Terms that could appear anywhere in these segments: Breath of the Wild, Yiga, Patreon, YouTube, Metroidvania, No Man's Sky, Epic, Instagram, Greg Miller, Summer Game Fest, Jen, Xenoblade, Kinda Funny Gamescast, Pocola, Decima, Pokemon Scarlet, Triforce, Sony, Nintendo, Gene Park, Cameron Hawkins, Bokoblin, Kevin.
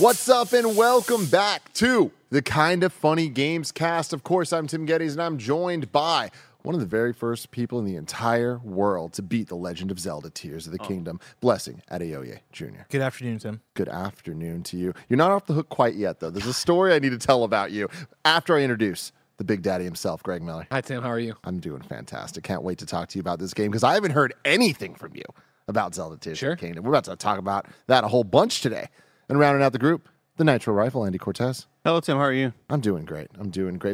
What's up and welcome back to the Kinda Funny Gamescast. Of course, I'm Tim Geddes and I'm joined by one of the very first people in the entire world to beat The Legend of Zelda Tears of the Kingdom, Blessing Adeoye Jr. Good afternoon, Tim. Good afternoon to you. You're not off the hook quite yet, though. There's a story I need to tell about you after I introduce the big daddy himself, Greg Miller. Hi, Tim. How are you? I'm doing fantastic. Can't wait to talk to you about this game because I haven't heard anything from you about Zelda Tears of the Kingdom. We're about to talk about that a whole bunch today. And rounding out the group, the Nitro Rifle, Andy Cortez. Hello, Tim. How are you? I'm doing great.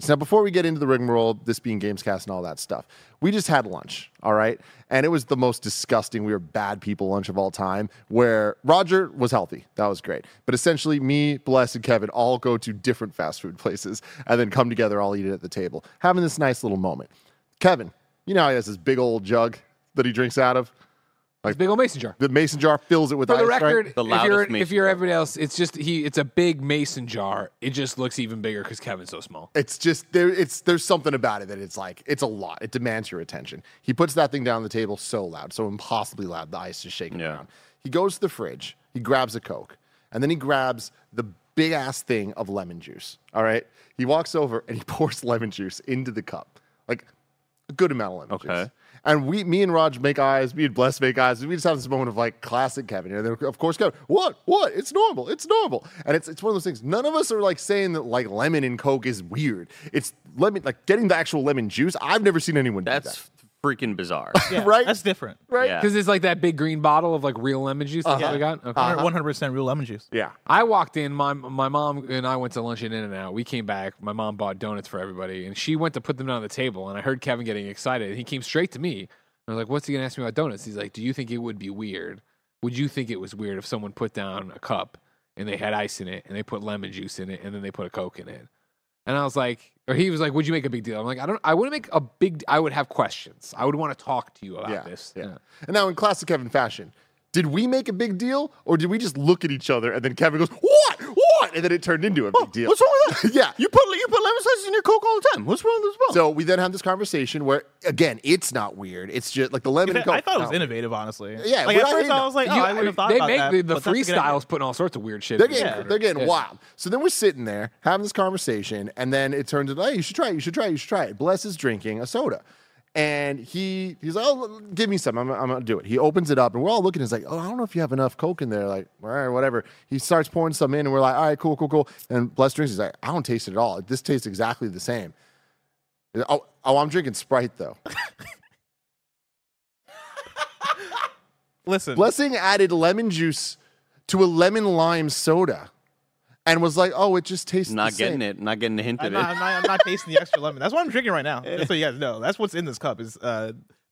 So now, before we get into the rigmarole, this being Gamescast and all that stuff, we just had lunch, all right? And it was the most disgusting, we were bad people lunch of all time, where Roger was healthy. That was great. But essentially, me, Bless, and Kevin all go to different fast food places and then come together, all eat it at the table, having this nice little moment. Kevin, you know how he has this big old jug that he drinks out of? Like, big old mason jar. The mason jar fills it with ice. For the record, right? if you're everybody else, it's just it's a big mason jar. It just looks even bigger because Kevin's so small. It's just there's something about it that it's like it's a lot. It demands your attention. He puts that thing down on the table so loud, so impossibly loud, the ice is shaking around. He goes to the fridge, he grabs a Coke, and then he grabs the big ass thing of lemon juice. All right. He walks over and he pours lemon juice into the cup. Like a good amount of lemon juice. And me and Raj make eyes, me and Bless make eyes. We just have this moment of like classic Kevin. And then, of course, Kevin, what? It's normal. And it's one of those things. None of us are like saying that like lemon and Coke is weird. It's lemon, like getting the actual lemon juice. I've never seen anyone do that. Freaking bizarre. Yeah, right? That's different. Right? Because it's like that big green bottle of like real lemon juice that we got. Okay. 100% real lemon juice. Yeah. I walked in. My mom and I went to lunch at In N Out. We came back. My mom bought donuts for everybody. And she went to put them down on the table. And I heard Kevin getting excited. He came straight to me. I was like, what's he going to ask me about donuts? He's like, do you think it would be weird? Would you think it was weird if someone put down a cup and they had ice in it and they put lemon juice in it and then they put a Coke in it? And I was like, or he was like, would you make a big deal? I'm like, I would have questions. I would want to talk to you about this. Yeah. And now in classic Kevin fashion, did we make a big deal or did we just look at each other and then Kevin goes, what? And then it turned into a big deal. What's wrong with that? Yeah. You put lemon slices in your Coke all the time. What's wrong with this? So we then have this conversation where, again, it's not weird. It's just like the lemon and Coke. I thought it was innovative, honestly. Yeah. Like, at first I was like, I wouldn't have thought about that. They make the freestyles putting all sorts of weird shit. They're getting wild. So then we're sitting there having this conversation and then it turns into, hey, you should try it. Bless is drinking a soda. And he's like, oh, give me some. I'm going to do it. He opens it up, and we're all looking. He's like, oh, I don't know if you have enough Coke in there. Like, all right, whatever. He starts pouring some in, and we're like, all right, cool. And Bless drinks. He's like, I don't taste it at all. This tastes exactly the same. Like, oh, I'm drinking Sprite, though. Listen. Blessing added lemon juice to a lemon-lime soda. And was like, oh, it just tastes the same. Not getting the hint of it. I'm not tasting the extra lemon. That's what I'm drinking right now. Just so you guys know, that's what's in this cup is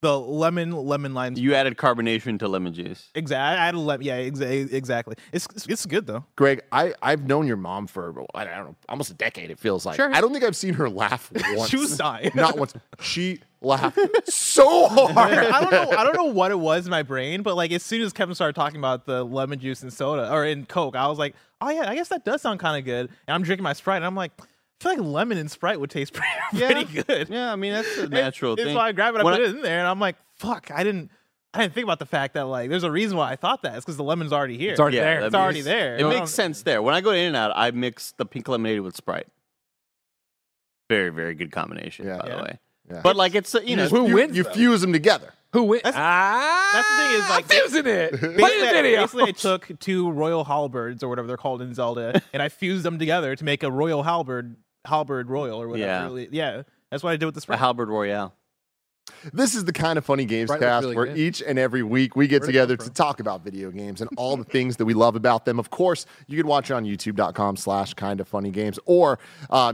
the lemon lime. You added carbonation to lemon juice. Exactly. I added lemon. Yeah, exactly. It's good though. Greg, I've known your mom for I don't know, almost a decade. It feels like. Sure. I don't think I've seen her laugh once. She was dying. Not once. She laughed so hard. I don't know what it was in my brain, but like as soon as Kevin started talking about the lemon juice and soda or in Coke, I was like, oh yeah, I guess that does sound kind of good. And I'm drinking my Sprite, and I'm like, I feel like lemon and Sprite would taste pretty good. Yeah, I mean that's a natural thing. So I grab it, I put it in there, and I'm like, fuck, I didn't think about the fact that like there's a reason why I thought that. It's because the lemon's already here. It's already there. It's already there. It makes sense there. When I go to In N Out, I mix the pink lemonade with Sprite. Very, very good combination, by the way. Yeah. But like it's who wins? You fuse them together. Who wins? That's the thing is like fusing it. Basically, I took two royal halberds or whatever they're called in Zelda, and I fused them together to make a royal halberd royal or whatever. Yeah, that's what I did with the Sprite. A halberd royale. This is the Kind of Funny Games Cast where each and every week we get together to talk about video games and all the things that we love about them. Of course, you can watch it on youtube.com/kindoffunnygames, or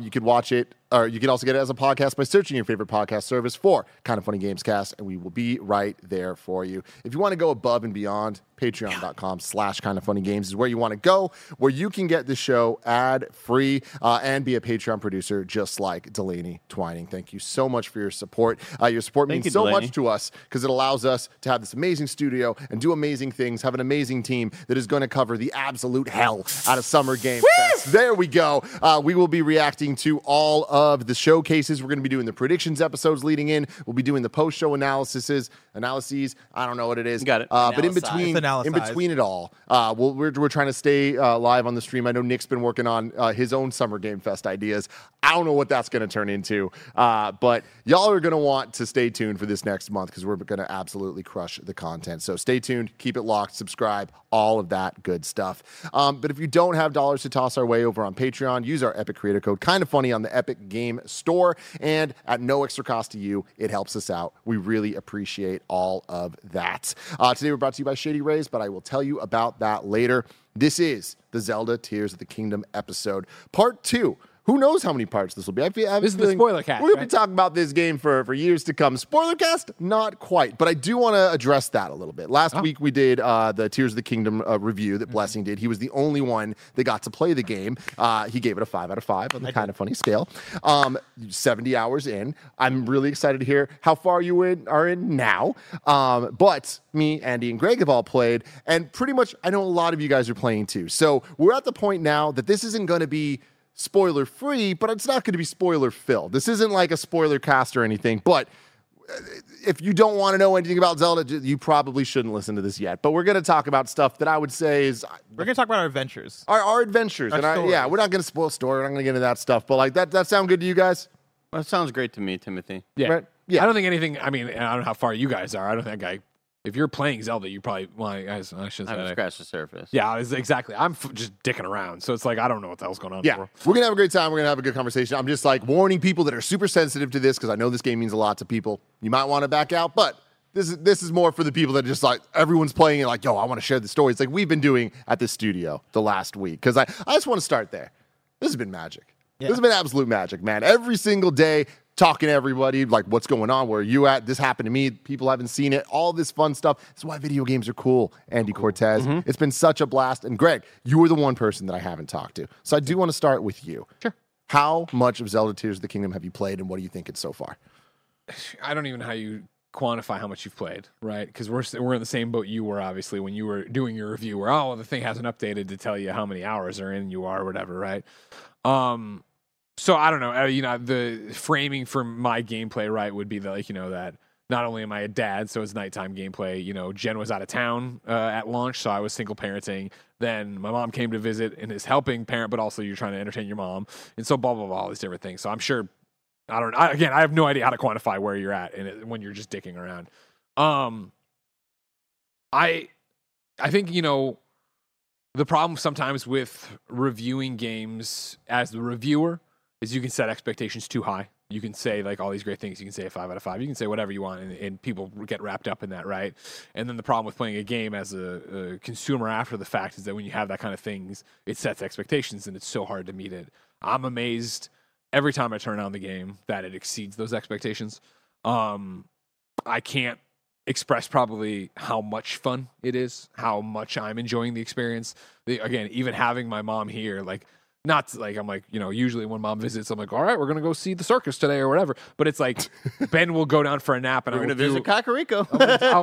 you could watch it or you can also get it as a podcast by searching your favorite podcast service for Kinda Funny Gamescast, and we will be right there for you. If you want to go above and beyond, patreon.com/KindaFunnyGames is where you want to go, where you can get the show ad-free and be a Patreon producer just like Delaney Twining. Thank you so much for your support. Your support means so much to us because it allows us to have this amazing studio and do amazing things, have an amazing team that is going to cover the absolute hell out of Summer Game Fest. There we go. We will be reacting to all of the showcases. We're going to be doing the predictions episodes leading in. We'll be doing the post-show analyses. I don't know what it is. Got it. But in between it all, we're trying to stay live on the stream. I know Nick's been working on his own Summer Game Fest ideas. I don't know what that's going to turn into, but y'all are going to want to stay tuned for this next month because we're going to absolutely crush the content. So stay tuned, keep it locked, subscribe, all of that good stuff. But if you don't have dollars to toss our way over on Patreon, use our Epic creator code Kinda Funny on the Epic Game Store, and at no extra cost to you, it helps us out. We really appreciate all of that. Today we're brought to you by Shady Rays, but I will tell you about that later. This is the Zelda Tears of the Kingdom episode, part 2. Who knows how many parts this will be? This is the spoiler cast. We're going to be talking about this game for years to come. Spoiler cast? Not quite, but I do want to address that a little bit. Last week we did the Tears of the Kingdom review that Blessing did. He was the only one that got to play the game. He gave it a 5 out of 5 on the Kinda Funny scale. 70 hours in. I'm really excited to hear how far you are in now. But me, Andy, and Greg have all played, and pretty much I know a lot of you guys are playing too. So we're at the point now that this isn't going to be spoiler-free, but it's not going to be spoiler-filled. This isn't like a spoiler cast or anything, but if you don't want to know anything about Zelda, you probably shouldn't listen to this yet. But we're going to talk about stuff that I would say is... We're going to talk about our adventures. Our adventures. Yeah, we're not going to spoil story. We're not going to get into that stuff. But like that sound good to you guys? That sounds great to me, Timothy. Yeah. Right? Yeah. I don't think anything... I mean, I don't know how far you guys are. I don't think I... If you're playing Zelda, you probably... Well, I should say I scratched the surface. Yeah, exactly. I'm just dicking around. So it's like, I don't know what the hell's going on. Yeah, we're going to have a great time. We're going to have a good conversation. I'm just like warning people that are super sensitive to this because I know this game means a lot to people. You might want to back out, but... This is more for the people that are just like, everyone's playing it like, yo, I want to share the stories like we've been doing at the studio the last week. Because I just want to start there. This has been magic. Yeah. This has been absolute magic, man. Every single day... Talking to everybody, like, what's going on? Where are you at? This happened to me. People haven't seen it. All this fun stuff. That's why video games are cool, Andy Cortez. Mm-hmm. It's been such a blast. And, Greg, you were the one person that I haven't talked to. So I do want to start with you. Sure. How much of Zelda Tears of the Kingdom have you played, and what do you think it's so far? I don't even know how you quantify how much you've played, right? Because we're in the same boat you were, obviously, when you were doing your review where, the thing hasn't updated to tell you how many hours are in you are or whatever, right? So I don't know, the framing for my gameplay, right, would be that not only am I a dad, so it's nighttime gameplay. Jen was out of town at launch, so I was single parenting. Then my mom came to visit and is helping parent, but also you're trying to entertain your mom. And so blah, blah, blah, all these different things. So I'm sure, I have no idea how to quantify where you're at when you're just dicking around. I think, the problem sometimes with reviewing games as the reviewer is you can set expectations too high. You can say like all these great things. You can say a 5 out of 5. You can say whatever you want, and people get wrapped up in that, right? And then the problem with playing a game as a consumer after the fact is that when you have that kind of things, it sets expectations, and it's so hard to meet it. I'm amazed every time I turn on the game that it exceeds those expectations. I can't express probably how much fun it is, how much I'm enjoying the experience. Again, even having my mom here, usually when mom visits, I'm like, all right, we're going to go see the circus today or whatever. But it's like, Ben will go down for a nap and I'm going to visit Kakariko.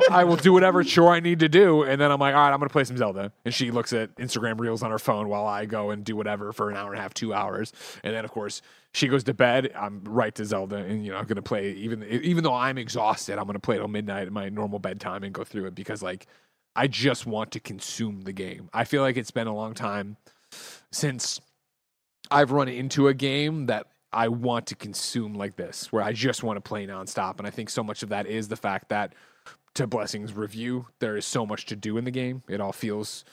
I will do whatever chore I need to do. And then I'm like, all right, I'm going to play some Zelda. And she looks at Instagram reels on her phone while I go and do whatever for an hour and a half, 2 hours. And then, of course, she goes to bed. I'm right to Zelda. And, I'm going to play, even though I'm exhausted, I'm going to play till midnight at my normal bedtime and go through it because, I just want to consume the game. I feel like it's been a long time since I've run into a game that I want to consume like this, where I just want to play nonstop. And I think so much of that is the fact that, to Blessing's review, there is so much to do in the game. It all feels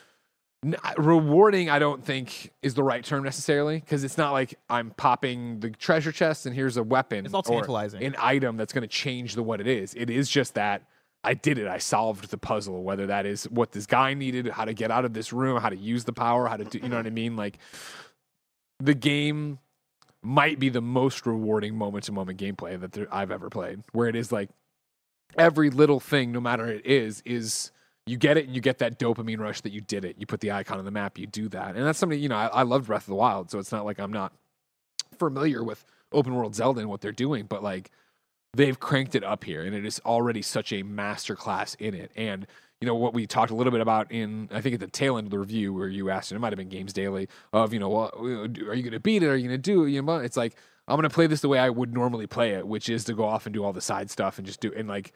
rewarding, I don't think, is the right term necessarily, because it's not like I'm popping the treasure chest and here's a weapon. It's all tantalizing. Or an item that's going to change what it is. It is just that I did it. I solved the puzzle, whether that is what this guy needed, how to get out of this room, how to use the power, how to do, you know what I mean? The game might be the most rewarding moment-to-moment gameplay that I've ever played, where it is like every little thing, no matter it is you get it and you get that dopamine rush that you did it. You put the icon on the map, you do that. And that's something, you know, I love Breath of the Wild, so it's not like I'm not familiar with open world Zelda and what they're doing, but like they've cranked it up here and it is already such a masterclass in it. And you know, what we talked a little bit about in, I think at the tail end of the review where you asked, and it might have been Games Daily, of, you know, well, are you going to beat it? Are you going to do it? You know, it's like, I'm going to play this the way I would normally play it, which is to go off and do all the side stuff and just do, and like,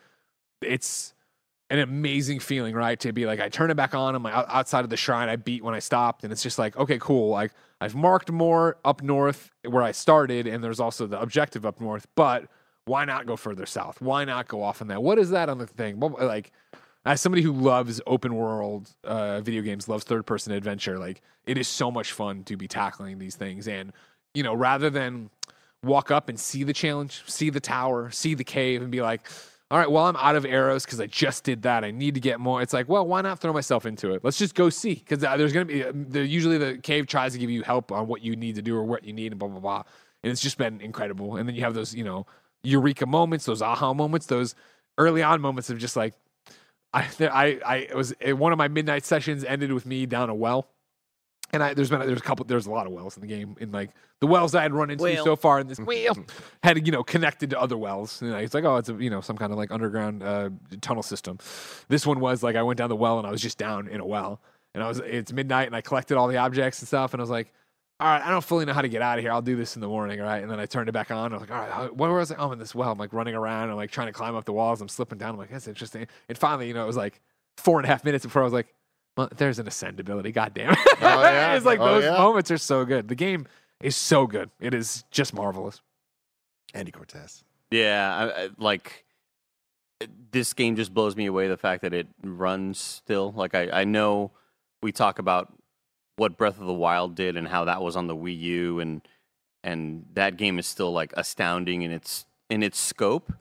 it's an amazing feeling, right? To be like, I turn it back on, I'm outside of the shrine, I beat when I stopped, and it's just like, okay, cool. Like, I've marked more up north where I started, and there's also the objective up north, but why not go further south? Why not go off on that? What is that on the thing? Like, as somebody who loves open world video games, loves third person adventure, like it is so much fun to be tackling these things. And, you know, rather than walk up and see the challenge, see the tower, see the cave and be like, all right, well, I'm out of arrows because I just did that. I need to get more. It's like, well, why not throw myself into it? Let's just go see, because there's going to be, usually the cave tries to give you help on what you need to do or what you need and blah, blah, blah. And it's just been incredible. And then you have those, you know, eureka moments, those aha moments, those early on moments of just like, I was one of my midnight sessions ended with me down a well, and there's a lot of wells in the game, and like the wells I had run into so far in this had, you know, connected to other wells, and it's like, oh, it's a, you know, some kind of like underground tunnel system. This one was like I went down the well and I was just down in a well, and it's midnight and I collected all the objects and stuff, and I was like, all right, I don't fully know how to get out of here. I'll do this in the morning, all right? And then I turned it back on. I was like, all right, where was I? Oh, I'm in this well. I'm like running around. I'm like trying to climb up the walls. I'm slipping down. I'm like, that's interesting. And finally, you know, it was like 4.5 minutes before I was like, well, there's an ascendability. God damn it. Oh, yeah. It's like those moments are so good. The game is so good. It is just marvelous. Andy Cortez. Yeah, I like this game just blows me away, the fact that it runs still. Like I know we talk about what Breath of the Wild did and how that was on the Wii U, and that game is still like astounding in its scope.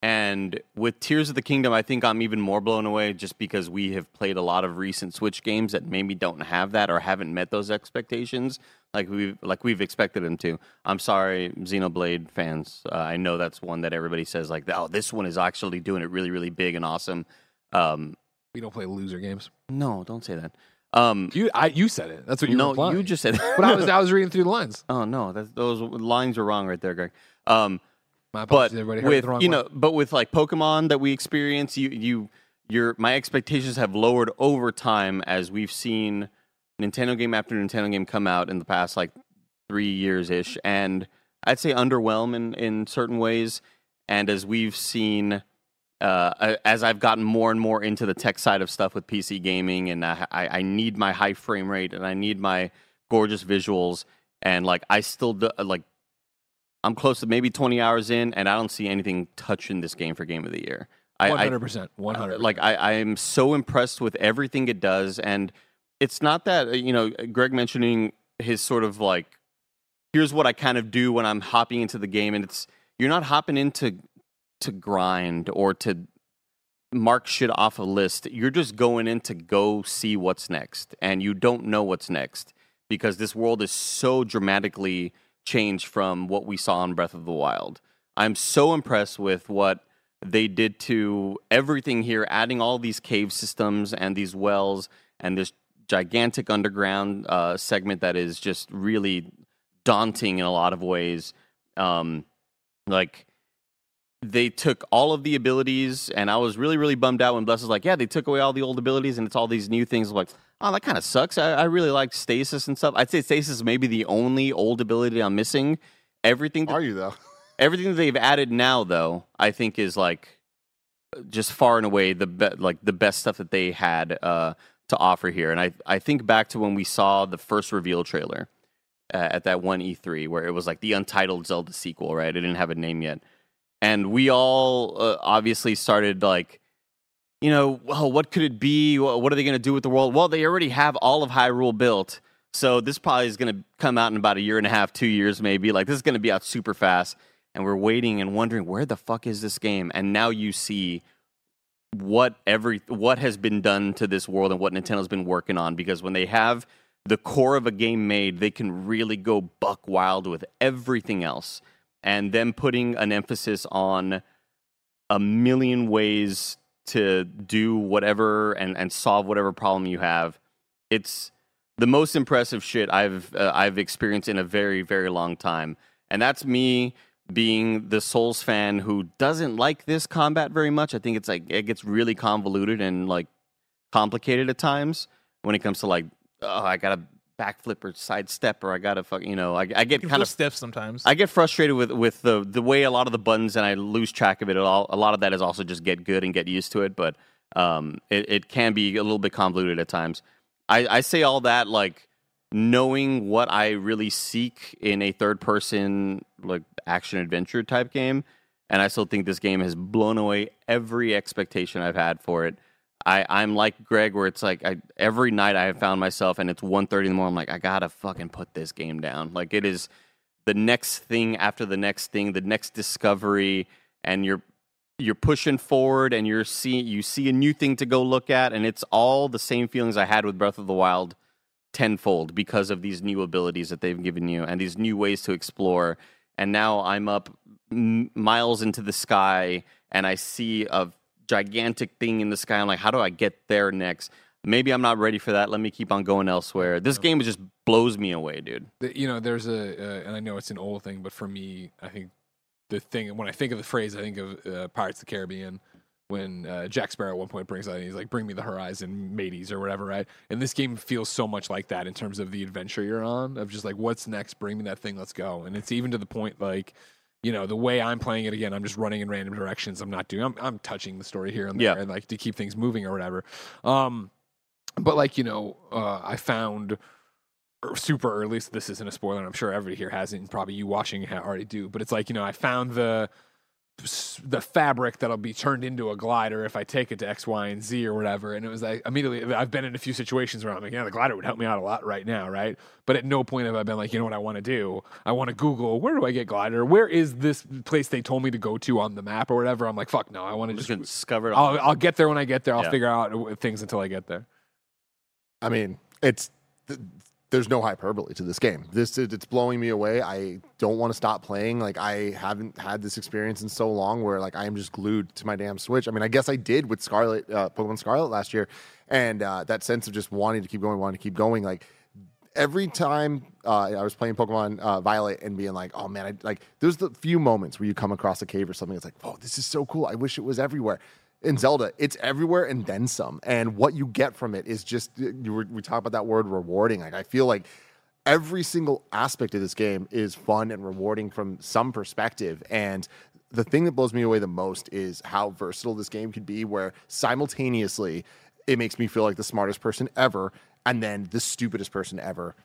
And with Tears of the Kingdom, I think I'm even more blown away just because we have played a lot of recent Switch games that maybe don't have that or haven't met those expectations like we've expected them to. I'm sorry, Xenoblade fans. I know that's one that everybody says like, oh, this one is actually doing it really, really big and awesome. We don't play loser games. No, don't say that. You said it. That's what you were implying. You just said it. But I was reading through the lines. Oh no, those lines are wrong right there, Greg. My apologies, everybody heard the wrong way. But with like Pokemon that we experience, my expectations have lowered over time as we've seen Nintendo game after Nintendo game come out in the past like 3 years ish, and I'd say underwhelm in certain ways. And as we've seen. As I've gotten more and more into the tech side of stuff with PC gaming, and I need my high frame rate and I need my gorgeous visuals, and like I still I'm close to maybe 20 hours in, and I don't see anything touching this game for Game of the Year. 100%. Like I am so impressed with everything it does, and it's not that, you know, Greg mentioning his sort of like, here's what I kind of do when I'm hopping into the game, and it's, you're not hopping into to grind or to mark shit off a list. You're just going in to go see what's next, and you don't know what's next because this world is so dramatically changed from what we saw in Breath of the Wild. I'm so impressed with what they did to everything here, adding all these cave systems and these wells and this gigantic underground segment that is just really daunting in a lot of ways. They took all of the abilities, and I was really, really bummed out when Bless was like, yeah, they took away all the old abilities, and it's all these new things. I'm like, oh, that kind of sucks. I really like Stasis and stuff. I'd say Stasis is maybe the only old ability I'm missing. Everything that they've added now, though, I think is, like, just far and away the best stuff that they had to offer here. And I think back to when we saw the first reveal trailer at that one E3, where it was, like, the Untitled Zelda sequel, right? It didn't have a name yet. And we all obviously started like, you know, well, what could it be? What are they going to do with the world? Well, they already have all of Hyrule built. So this probably is going to come out in about a year and a half, 2 years maybe. Like, this is going to be out super fast. And we're waiting and wondering, where the fuck is this game? And now you see what has been done to this world and what Nintendo's been working on. Because when they have the core of a game made, they can really go buck wild with everything else. And them putting an emphasis on a million ways to do whatever and solve whatever problem you have. It's the most impressive shit I've experienced in a very, very long time. And that's me being the Souls fan who doesn't like this combat very much. I think it's like it gets really convoluted and like complicated at times when it comes to like, oh, I gotta backflip or sidestep or I gotta fuck, you know, I get kind of stiff sometimes. I get frustrated with the way a lot of the buttons, and I lose track of it at all. A lot of that is also just get good and get used to it, but it can be a little bit convoluted at times. I say all that like knowing what I really seek in a third person like action adventure type game, and I still think this game has blown away every expectation I've had for it. I'm like Greg, where it's like every night I have found myself, and it's 1:30 in the morning, I'm like, I gotta fucking put this game down. Like, it is the next thing after the next thing, the next discovery, and you're pushing forward, and you see a new thing to go look at, and it's all the same feelings I had with Breath of the Wild tenfold because of these new abilities that they've given you and these new ways to explore. And now I'm up miles into the sky, and I see a gigantic thing in the sky. I'm like, how do I get there next? Maybe I'm not ready for that. Let me keep on going elsewhere. This game just blows me away, dude. You know, there's and I know it's an old thing, but for me, I think the thing, when I think of the phrase, I think of Pirates of the Caribbean, when Jack Sparrow at one point brings out, and he's like, bring me the horizon, mateys, or whatever, right? And this game feels so much like that in terms of the adventure you're on, of just like, what's next? Bring me that thing, let's go. And it's even to the point, like, you know, the way I'm playing it, again, I'm just running in random directions. I'm touching the story here and there, yeah, and like to keep things moving or whatever. But like, you know, I found super early, so this isn't a spoiler, and I'm sure everybody here has it, and probably you watching already do, but it's like, you know, I found the fabric that'll be turned into a glider if I take it to X, Y, and Z or whatever. And it was like, immediately, I've been in a few situations where I'm like, yeah, the glider would help me out a lot right now, right? But at no point have I been like, you know what I want to do? I want to Google, where do I get glider? Where is this place they told me to go to on the map or whatever? I'm like, fuck no, I want to just discover it all. I'll get there when I get there. I'll figure out things until I get there. I mean, there's no hyperbole to this game. It's blowing me away. I don't want to stop playing. Like, I haven't had this experience in so long where like I am just glued to my damn Switch. I mean, I guess I did with Scarlet, Pokemon Scarlet last year, and that sense of just wanting to keep going. Like every time I was playing Pokemon Violet and being like, oh man, there's the few moments where you come across a cave or something. It's like, oh, this is so cool. I wish it was everywhere. In Zelda, it's everywhere and then some. And what you get from it is just, we talk about that word rewarding. Like, I feel like every single aspect of this game is fun and rewarding from some perspective. And the thing that blows me away the most is how versatile this game could be, where simultaneously it makes me feel like the smartest person ever and then the stupidest person ever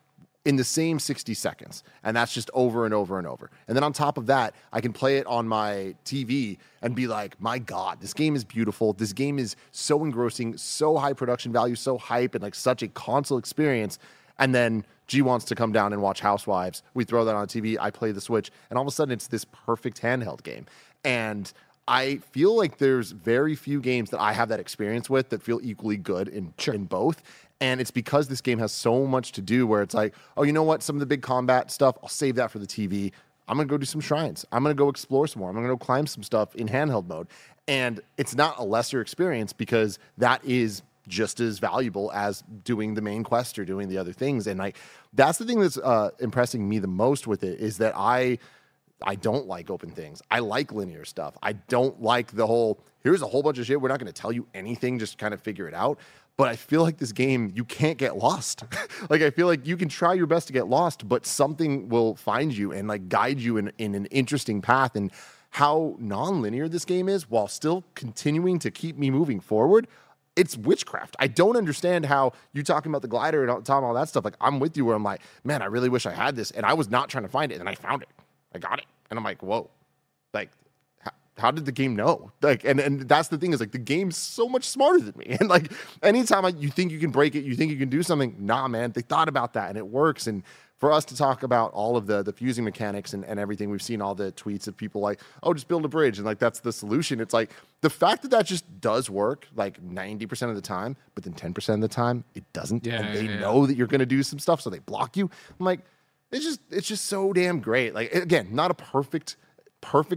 in the same 60 seconds. And that's just over and over and over. And then on top of that, I can play it on my TV and be like, my God, this game is beautiful. This game is so engrossing, so high production value, so hype, and like such a console experience. And then G wants to come down and watch Housewives. We throw that on TV. I play the Switch. And all of a sudden, it's this perfect handheld game. And I feel like there's very few games that I have that experience with that feel equally good in both. And it's because this game has so much to do where it's like, oh, you know what? Some of the big combat stuff, I'll save that for the TV. I'm going to go do some shrines. I'm going to go explore some more. I'm going to go climb some stuff in handheld mode. And it's not a lesser experience because that is just as valuable as doing the main quest or doing the other things. And that's the thing that's impressing me the most with it, is that I don't like open things. I like linear stuff. I don't like the whole, here's a whole bunch of shit, we're not going to tell you anything, just kind of figure it out. But I feel like this game, you can't get lost. Like, I feel like you can try your best to get lost, but something will find you and like guide you in an interesting path. And how non-linear this game is, while still continuing to keep me moving forward, it's witchcraft. I don't understand how you talking about the glider and talking all that stuff. Like, I'm with you where I'm like, man, I really wish I had this. And I was not trying to find it. And I found it. I got it. And I'm like, whoa, like, how did the game know? Like, and that's the thing, is like the game's so much smarter than me. And like, anytime you think you can break it, you think you can do something, nah, man, they thought about that and it works. And for us to talk about all of the fusing mechanics and everything. We've seen all the tweets of people like, oh, just build a bridge, and like that's the solution. It's like the fact that that just does work like 90% of the time, but then 10% of the time it doesn't. Yeah, and they know that you're going to do some stuff, so they block you. I'm like, it's just so damn great. Like, again, not a perfect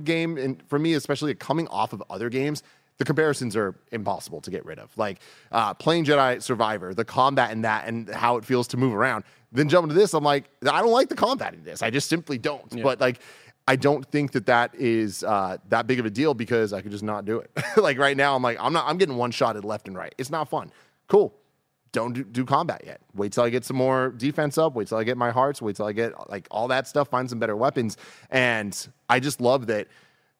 game, and for me, especially coming off of other games, the comparisons are impossible to get rid of. Like playing Jedi Survivor, the combat in that and how it feels to move around. Then jumping to this, I'm like, I don't like the combat in this. I just simply don't. Yeah. But like, I don't think that is that big of a deal because I could just not do it. Like right now, I'm like, I'm getting one-shotted left and right. It's not fun. Cool. Don't do combat yet. Wait till I get some more defense up. Wait till I get my hearts. Wait till I get like all that stuff. Find some better weapons. And I just love that.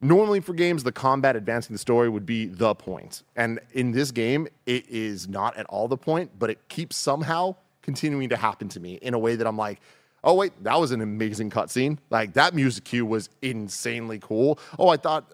Normally for games, the combat advancing the story would be the point. And in this game, it is not at all the point, but it keeps somehow continuing to happen to me in a way that I'm like, oh, wait, that was an amazing cutscene. Like, that music cue was insanely cool. Oh,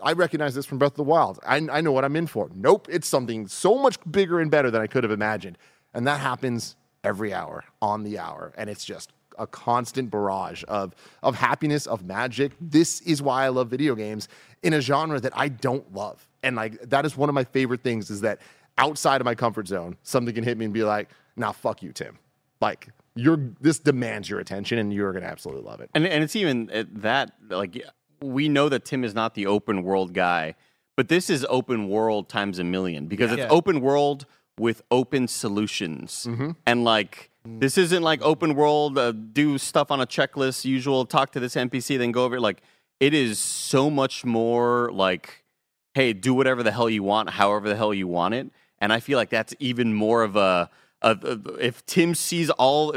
I recognized this from Breath of the Wild. I know what I'm in for. Nope, it's something so much bigger and better than I could have imagined. And that happens every hour on the hour. And it's just a constant barrage of happiness, of magic. This is why I love video games, in a genre that I don't love. And like, that is one of my favorite things, is that outside of my comfort zone, something can hit me and be like, nah, fuck you, Tim. Like, this demands your attention, and you're going to absolutely love it. And it's even that, like, we know that Tim is not the open world guy, but this is open world times a million, because it's open world with open solutions. Mm-hmm. And like, this isn't like open world, do stuff on a checklist, usual, talk to this NPC, then go over it. Like, it is so much more like, hey, do whatever the hell you want, however the hell you want it. And I feel like that's even more of if Tim reads all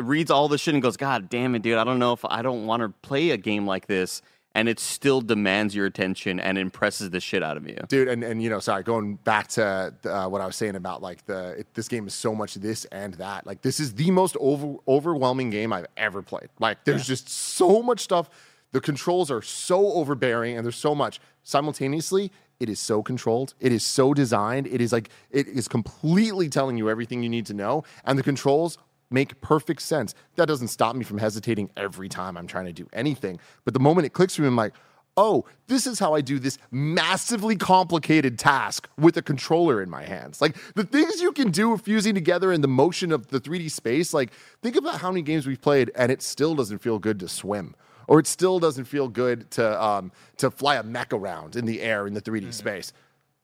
the shit and goes, God damn it, dude, I don't know if I don't want to play a game like this. And it still demands your attention and impresses the shit out of you. Dude, and you know, sorry, going back to what I was saying about, like, this game is so much this and that. Like, this is the most overwhelming game I've ever played. Like, there's just so much stuff. The controls are so overbearing, and there's so much. Simultaneously, it is so controlled. It is so designed. It is, like, it is completely telling you everything you need to know, and the controls make perfect sense. That doesn't stop me from hesitating every time I'm trying to do anything. But the moment it clicks for me, I'm like, oh, this is how I do this massively complicated task with a controller in my hands. Like, the things you can do fusing together in the motion of the 3D space, like, think about how many games we've played and it still doesn't feel good to swim. Or it still doesn't feel good to fly a mech around in the air in the 3D space.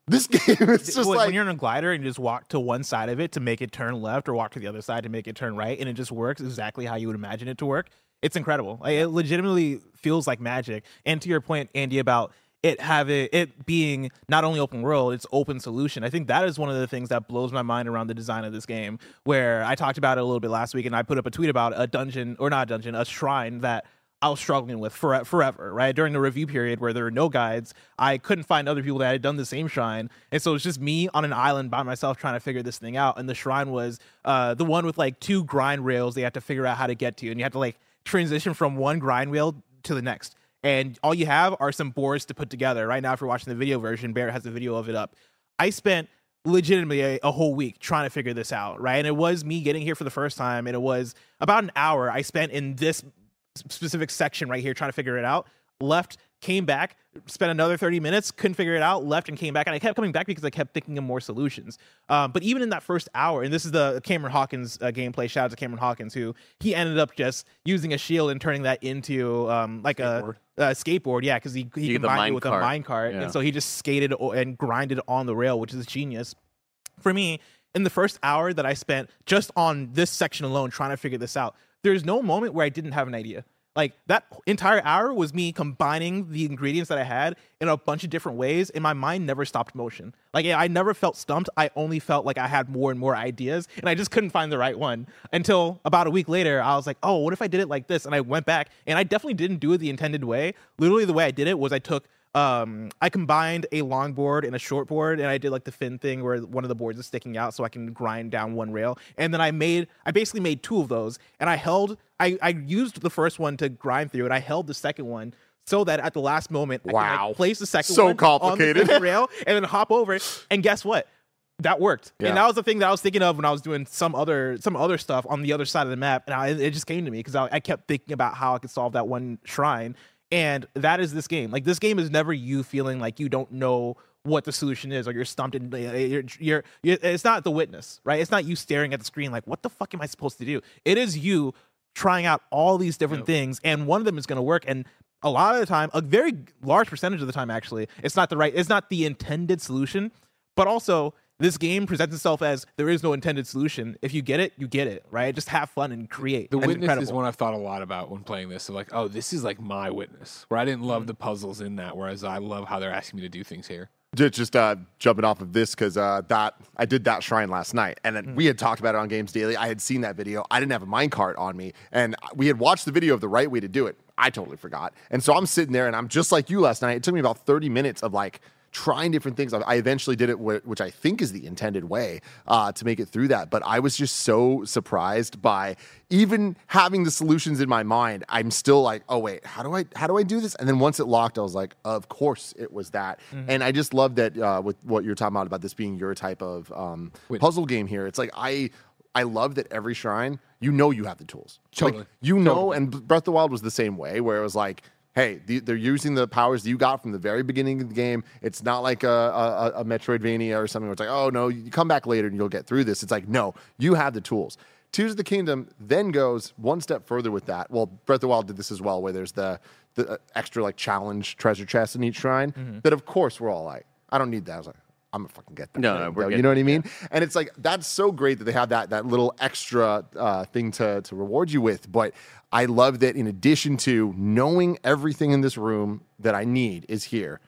This game, it's just like, when you're in a glider and you just walk to one side of it to make it turn left, or walk to the other side to make it turn right, and it just works exactly how you would imagine it to work. It's incredible. Like, it legitimately feels like magic. And to your point, Andy, about it being not only open world, it's open solution. I think that is one of the things that blows my mind around the design of this game, where I talked about it a little bit last week, and I put up a tweet about a shrine that I was struggling with forever, right? During the review period where there were no guides, I couldn't find other people that had done the same shrine. And so it was just me on an island by myself trying to figure this thing out. And the shrine was the one with like two grind rails they had to figure out how to get to. And you had to like transition from one grind rail to the next. And all you have are some boards to put together. Right now, if you're watching the video version, Barrett has a video of it up. I spent legitimately a whole week trying to figure this out, right? And it was me getting here for the first time. And it was about an hour I spent in this specific section right here trying to figure it out. Left, came back, spent another 30 minutes, couldn't figure it out, left and came back. And I kept coming back because I kept thinking of more solutions. But even in that first hour, and this is the Cameron Hawkins gameplay, shout out to Cameron Hawkins, who he ended up just using a shield and turning that into like skateboard. A skateboard. Yeah, because he combined it with a mine cart. Yeah. And so he just skated and grinded on the rail, which is genius. For me, in the first hour that I spent just on this section alone trying to figure this out, there's no moment where I didn't have an idea. Like, that entire hour was me combining the ingredients that I had in a bunch of different ways, and my mind never stopped motion. Like, I never felt stumped. I only felt like I had more and more ideas, and I just couldn't find the right one until about a week later. I was like, oh, what if I did it like this? And I went back, and I definitely didn't do it the intended way. Literally, the way I did it was I took I combined a long board and a short board, and I did like the fin thing where one of the boards is sticking out so I can grind down one rail. And then I basically made two of those, and I used the first one to grind through, and I held the second one so that at the last moment I could like place the second one on the rail and then hop over it. And guess what? that worked. Yeah. And that was the thing that I was thinking of when I was doing some other stuff on the other side of the map, and it just came to me because I kept thinking about how I could solve that one shrine. And that is this game. Like, this game is never you feeling like you don't know what the solution is, or you're stumped, and you're it's not The Witness, right? It's not you staring at the screen like, what the fuck am I supposed to do? It is you trying out all these different things, and one of them is going to work. And a lot of the time, a very large percentage of the time, actually, it's not the intended solution. But also, this game presents itself as there is no intended solution. If you get it, you get it, right? Just have fun and create. The Witness is one I've thought a lot about when playing this. So like, oh, this is like my Witness, where I didn't love the puzzles in that, whereas I love how they're asking me to do things here. Just jumping off of this, because I did that shrine last night, and we had talked about it on Games Daily. I had seen that video. I didn't have a minecart on me, and we had watched the video of the right way to do it. I totally forgot. And so I'm sitting there, and I'm just like you last night. It took me about 30 minutes of like trying different things. I eventually did it, which I think is the intended way to make it through that. But I was just so surprised by even having the solutions in my mind. I'm still like, oh wait, how do I do this? And then once it locked, I was like, of course it was that. Mm-hmm. And I just love that with what you're talking about this being your type of puzzle game here. It's like I love that every shrine, you know, you have the tools. Totally. Like, and Breath of the Wild was the same way, where it was like, hey, they're using the powers that you got from the very beginning of the game. It's not like a Metroidvania or something where it's like, oh, no, you come back later and you'll get through this. It's like, no, you have the tools. Tears of the Kingdom then goes one step further with that. Well, Breath of the Wild did this as well, where there's the extra like challenge treasure chest in each shrine that, of course, we're all like, I don't need that. I was like, I'm gonna fucking get that. You know what I mean? Yeah. And it's like, that's so great that they have that little extra thing to reward you with. But I love that in addition to knowing everything in this room that I need is here,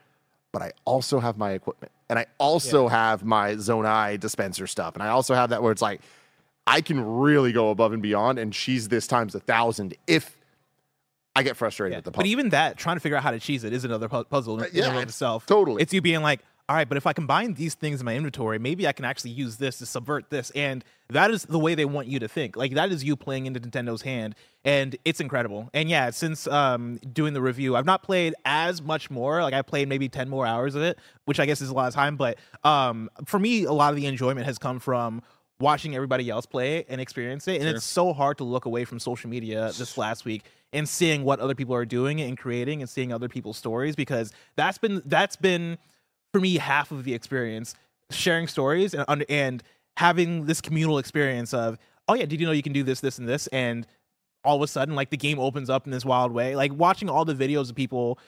but I also have my equipment, and I also have my Zone I dispenser stuff, and I also have that where it's like, I can really go above and beyond, and cheese this times 1,000 if I get frustrated with the puzzle. But even that, trying to figure out how to cheese it is another puzzle in itself. Totally. It's you being like, all right, but if I combine these things in my inventory, maybe I can actually use this to subvert this. And that is the way they want you to think. Like, that is you playing into Nintendo's hand, and it's incredible. And yeah, since doing the review, I've not played as much more. Like, I played maybe 10 more hours of it, which I guess is a lot of time. But for me, a lot of the enjoyment has come from watching everybody else play it and experience it. And it's so hard to look away from social media this last week and seeing what other people are doing and creating and seeing other people's stories, because that's been for me, half of the experience, sharing stories and having this communal experience of, oh yeah, did you know you can do this, this, and this? And all of a sudden, like, the game opens up in this wild way. Like, watching all the videos of people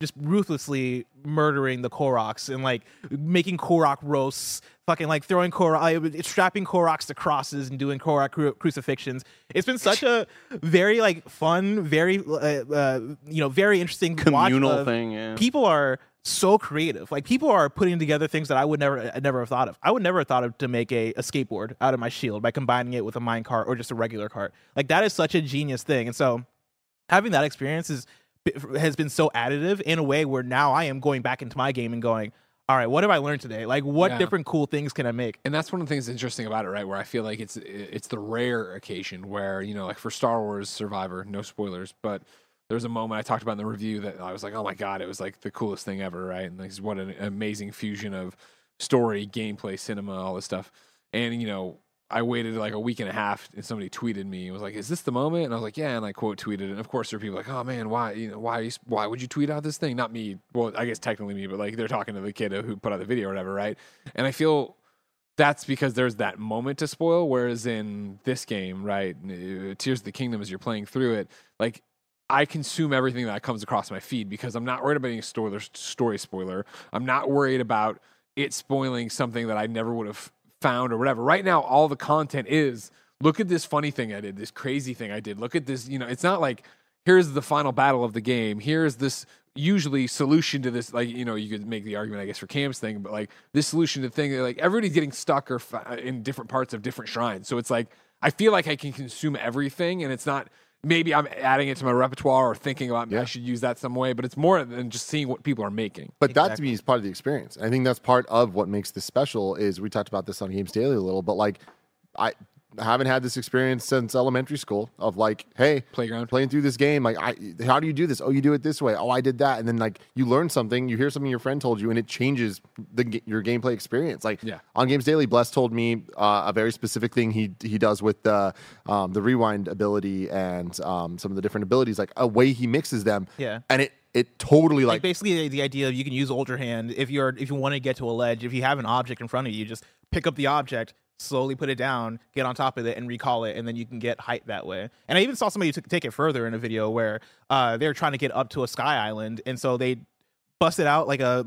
just ruthlessly murdering the Koroks and like making Korok roasts, fucking like throwing Korok, strapping Koroks to crosses and doing Korok crucifixions. It's been such a very like fun, very interesting communal thing. Yeah. People are so creative. Like, people are putting together things that I would never have thought of. I would never have thought of to make a skateboard out of my shield by combining it with a mine cart or just a regular cart. Like, that is such a genius thing. And so having that experience has been so additive in a way where now I am going back into my game and going, all right, what have I learned today? Like, what different cool things can I make? And that's one of the things that's interesting about it, right? Where I feel like it's the rare occasion where, you know, like for Star Wars Survivor, no spoilers, but there was a moment I talked about in the review that I was like, oh my God, it was like the coolest thing ever, right? And like, what an amazing fusion of story, gameplay, cinema, all this stuff. And, you know, I waited like a week and a half, and somebody tweeted me and was like, "Is this the moment?" And I was like, "Yeah." And I quote tweeted, and of course there were people like, "Oh man, why would you tweet out this thing?" Not me. Well, I guess technically me, but like they're talking to the kid who put out the video or whatever, right? And I feel that's because there's that moment to spoil. Whereas in this game, right, Tears of the Kingdom, as you're playing through it, like, I consume everything that comes across my feed because I'm not worried about any story spoiler. I'm not worried about it spoiling something that I never would have found or whatever. Right now, all the content is, look at this funny thing I did, this crazy thing I did, look at this, you know. It's not like, here's the final battle of the game, here's this usually solution to this, like, you know, you could make the argument, I guess, for Cam's thing, but like this solution to the thing, like everybody's getting stuck or in different parts of different shrines. So it's like, I feel like I can consume everything, and it's not, maybe I'm adding it to my repertoire or thinking about I should use that some way, but it's more than just seeing what people are making. But that to me is part of the experience. I think that's part of what makes this special is, we talked about this on Games Daily a little, but like, haven't had this experience since elementary school of like, hey, playing through this game. Like, how do you do this? Oh, you do it this way. Oh, I did that. And then like you learn something, you hear something your friend told you, and it changes your gameplay experience. Like on Games Daily, Bless told me a very specific thing he does with the rewind ability and some of the different abilities, like a way he mixes them. Yeah. And it totally like basically the idea of you can use older hand if you want to get to a ledge, if you have an object in front of you, just pick up the object, slowly put it down, get on top of it, and recall it, and then you can get height that way. And I even saw somebody take it further in a video where they're trying to get up to a sky island, and so they busted out like a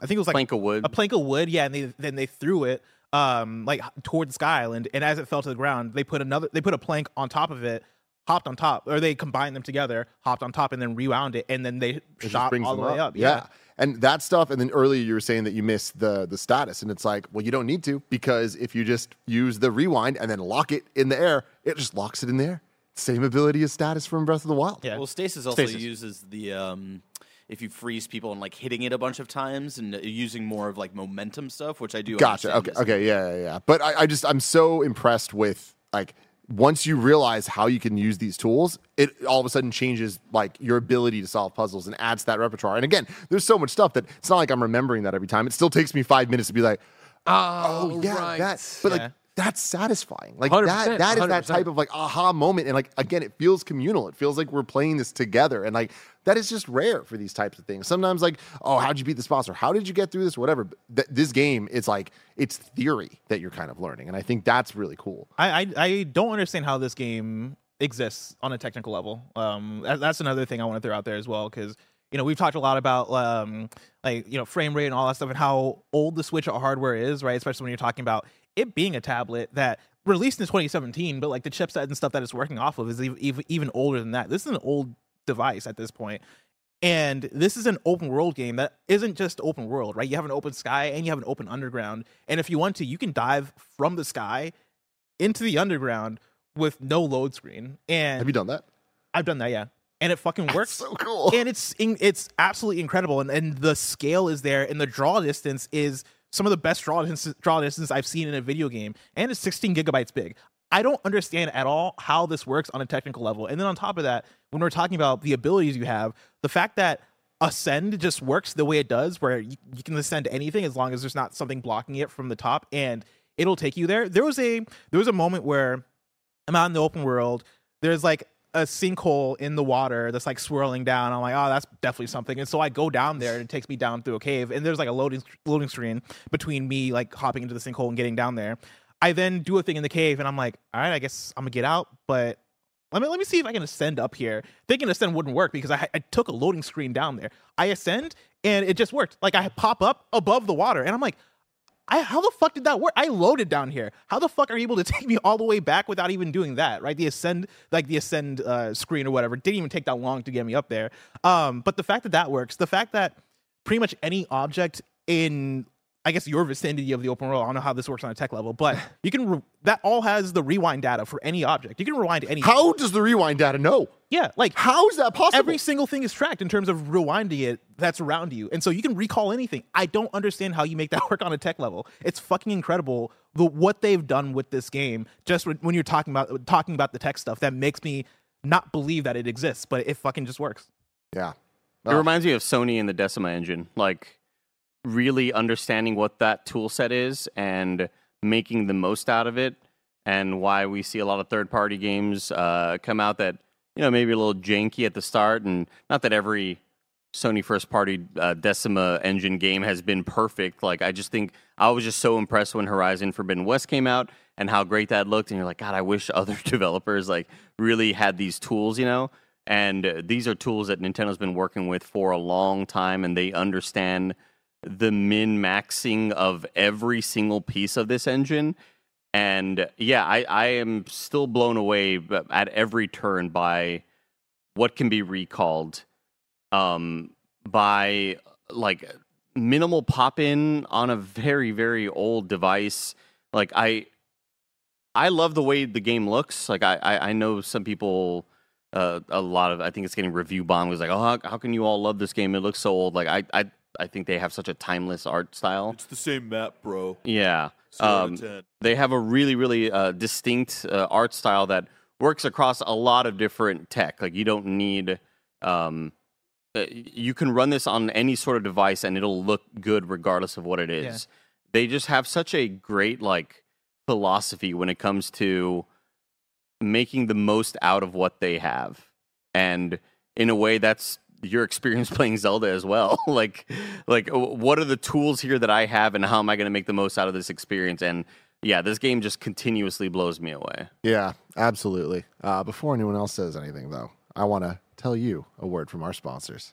I think it was like a plank of wood, yeah, and then they threw it like toward the sky island, and as it fell to the ground, they put a plank on top of it, hopped on top, or they combined them together, hopped on top, and then rewound it, and then they shot all the way up. Yeah. And that stuff, and then earlier you were saying that you missed the status, and it's like, well, you don't need to, because if you just use the rewind and then lock it in the air, it just locks it in the air. Same ability as status from Breath of the Wild. Yeah. Well, stasis also uses the, if you freeze people and like hitting it a bunch of times and using more of like momentum stuff, which I do. Gotcha. Okay. Yeah. But I'm so impressed with like, once you realize how you can use these tools, it all of a sudden changes like your ability to solve puzzles and adds to that repertoire. And again, there's so much stuff that it's not like I'm remembering that every time. It still takes me 5 minutes to be like, right. That. But like that's satisfying. Like that is that type of like aha moment. And like again, it feels communal. It feels like we're playing this together. And like that is just rare for these types of things. Sometimes like, oh, how'd you beat this boss? Or how did you get through this? Whatever. But this game, it's like, it's theory that you're kind of learning. And I think that's really cool. I don't understand how this game exists on a technical level. That's another thing I want to throw out there as well. Because, you know, we've talked a lot about, like, you know, frame rate and all that stuff and how old the Switch hardware is, right? Especially when you're talking about it being a tablet that released in 2017, but like the chipset and stuff that it's working off of is even older than that. This is an old device at this point, and this is an open world game that isn't just open world, right? You have an open sky and you have an open underground, and if you want to, you can dive from the sky into the underground with no load screen. And have you done that? I've done that, yeah, and it fucking works. So cool. And it's absolutely incredible, and the scale is there, and the draw distance is some of the best draw distance I've seen in a video game, and it's 16 gigabytes big. I don't understand at all how this works on a technical level. And then on top of that, when we're talking about the abilities you have, the fact that Ascend just works the way it does, where you can ascend anything as long as there's not something blocking it from the top, and it'll take you there. There was a moment where I'm out in the open world. There's like a sinkhole in the water that's like swirling down. I'm like, oh, that's definitely something. And so I go down there, and it takes me down through a cave. And there's like a loading screen between me like hopping into the sinkhole and getting down there. I then do a thing in the cave, and I'm like, all right, I guess I'm gonna get out, but let me see if I can ascend up here. Thinking ascend wouldn't work because I took a loading screen down there. I ascend, and it just worked. Like, I pop up above the water, and I'm like, how the fuck did that work? I loaded down here. How the fuck are you able to take me all the way back without even doing that, right? The ascend screen or whatever didn't even take that long to get me up there. But the fact that works, the fact that pretty much any object in, I guess, your vicinity of the open world, I don't know how this works on a tech level, but you can that all has the rewind data for any object. You can rewind any. How does the rewind data know? Yeah, like, how is that possible? Every single thing is tracked in terms of rewinding it that's around you, and so you can recall anything. I don't understand how you make that work on a tech level. It's fucking incredible what they've done with this game. Just when you're talking about the tech stuff, that makes me not believe that it exists, but it fucking just works. Yeah, it reminds me of Sony and the Decima engine, like, really understanding what that tool set is and making the most out of it, and why we see a lot of third-party games come out that, you know, maybe a little janky at the start, and not that every Sony first-party Decima engine game has been perfect. Like, I just think I was just so impressed when Horizon Forbidden West came out and how great that looked, and you're like, God, I wish other developers, like, really had these tools, you know? And these are tools that Nintendo's been working with for a long time, and they understand the min-maxing of every single piece of this engine. And yeah, I am still blown away at every turn by what can be recalled, by like minimal pop-in on a very, very old device. Like, I love the way the game looks. Like, I know some people, a lot of, I think it's getting review bombed, was like, oh, how can you all love this game? It looks so old. Like, I think they have such a timeless art style. It's the same map, bro. Yeah. They have a really distinct art style that works across a lot of different tech. Like, you don't need you can run this on any sort of device and it'll look good regardless of what it is. Yeah. They just have such a great like philosophy when it comes to making the most out of what they have. And in a way, that's your experience playing Zelda as well. like what are the tools here that I have and how am I going to make the most out of this experience? And yeah, this game just continuously blows me away. Yeah, absolutely. Before anyone else says anything, though, I want to tell you a word from our sponsors.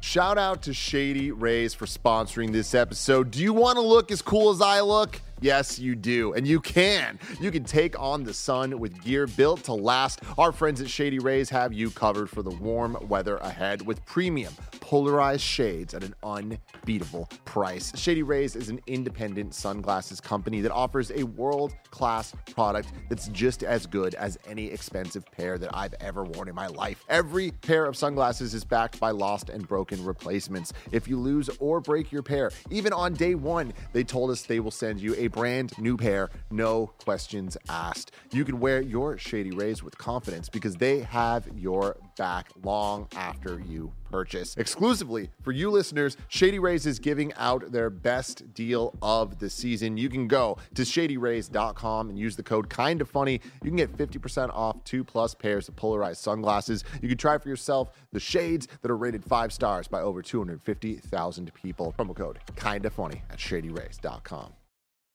Shout out to Shady Rays for sponsoring this episode. Do you want to look as cool as I look? Yes, you do. And you can. You can take on the sun with gear built to last. Our friends at Shady Rays have you covered for the warm weather ahead with premium polarized shades at an unbeatable price. Shady Rays is an independent sunglasses company that offers a world-class product that's just as good as any expensive pair that I've ever worn in my life. Every pair of sunglasses is backed by lost and broken replacements. If you lose or break your pair, even on day one, they told us they will send you a brand new pair, no questions asked. You can wear your Shady Rays with confidence because they have your back long after you purchase. Exclusively for you listeners, Shady Rays is giving out their best deal of the season. You can go to shadyrays.com and use the code Kinda Funny. You can get 50% off 2+ pairs of polarized sunglasses. You can try for yourself the shades that are rated 5 stars by over 250,000 people. Promo code Kinda Funny at shadyrays.com.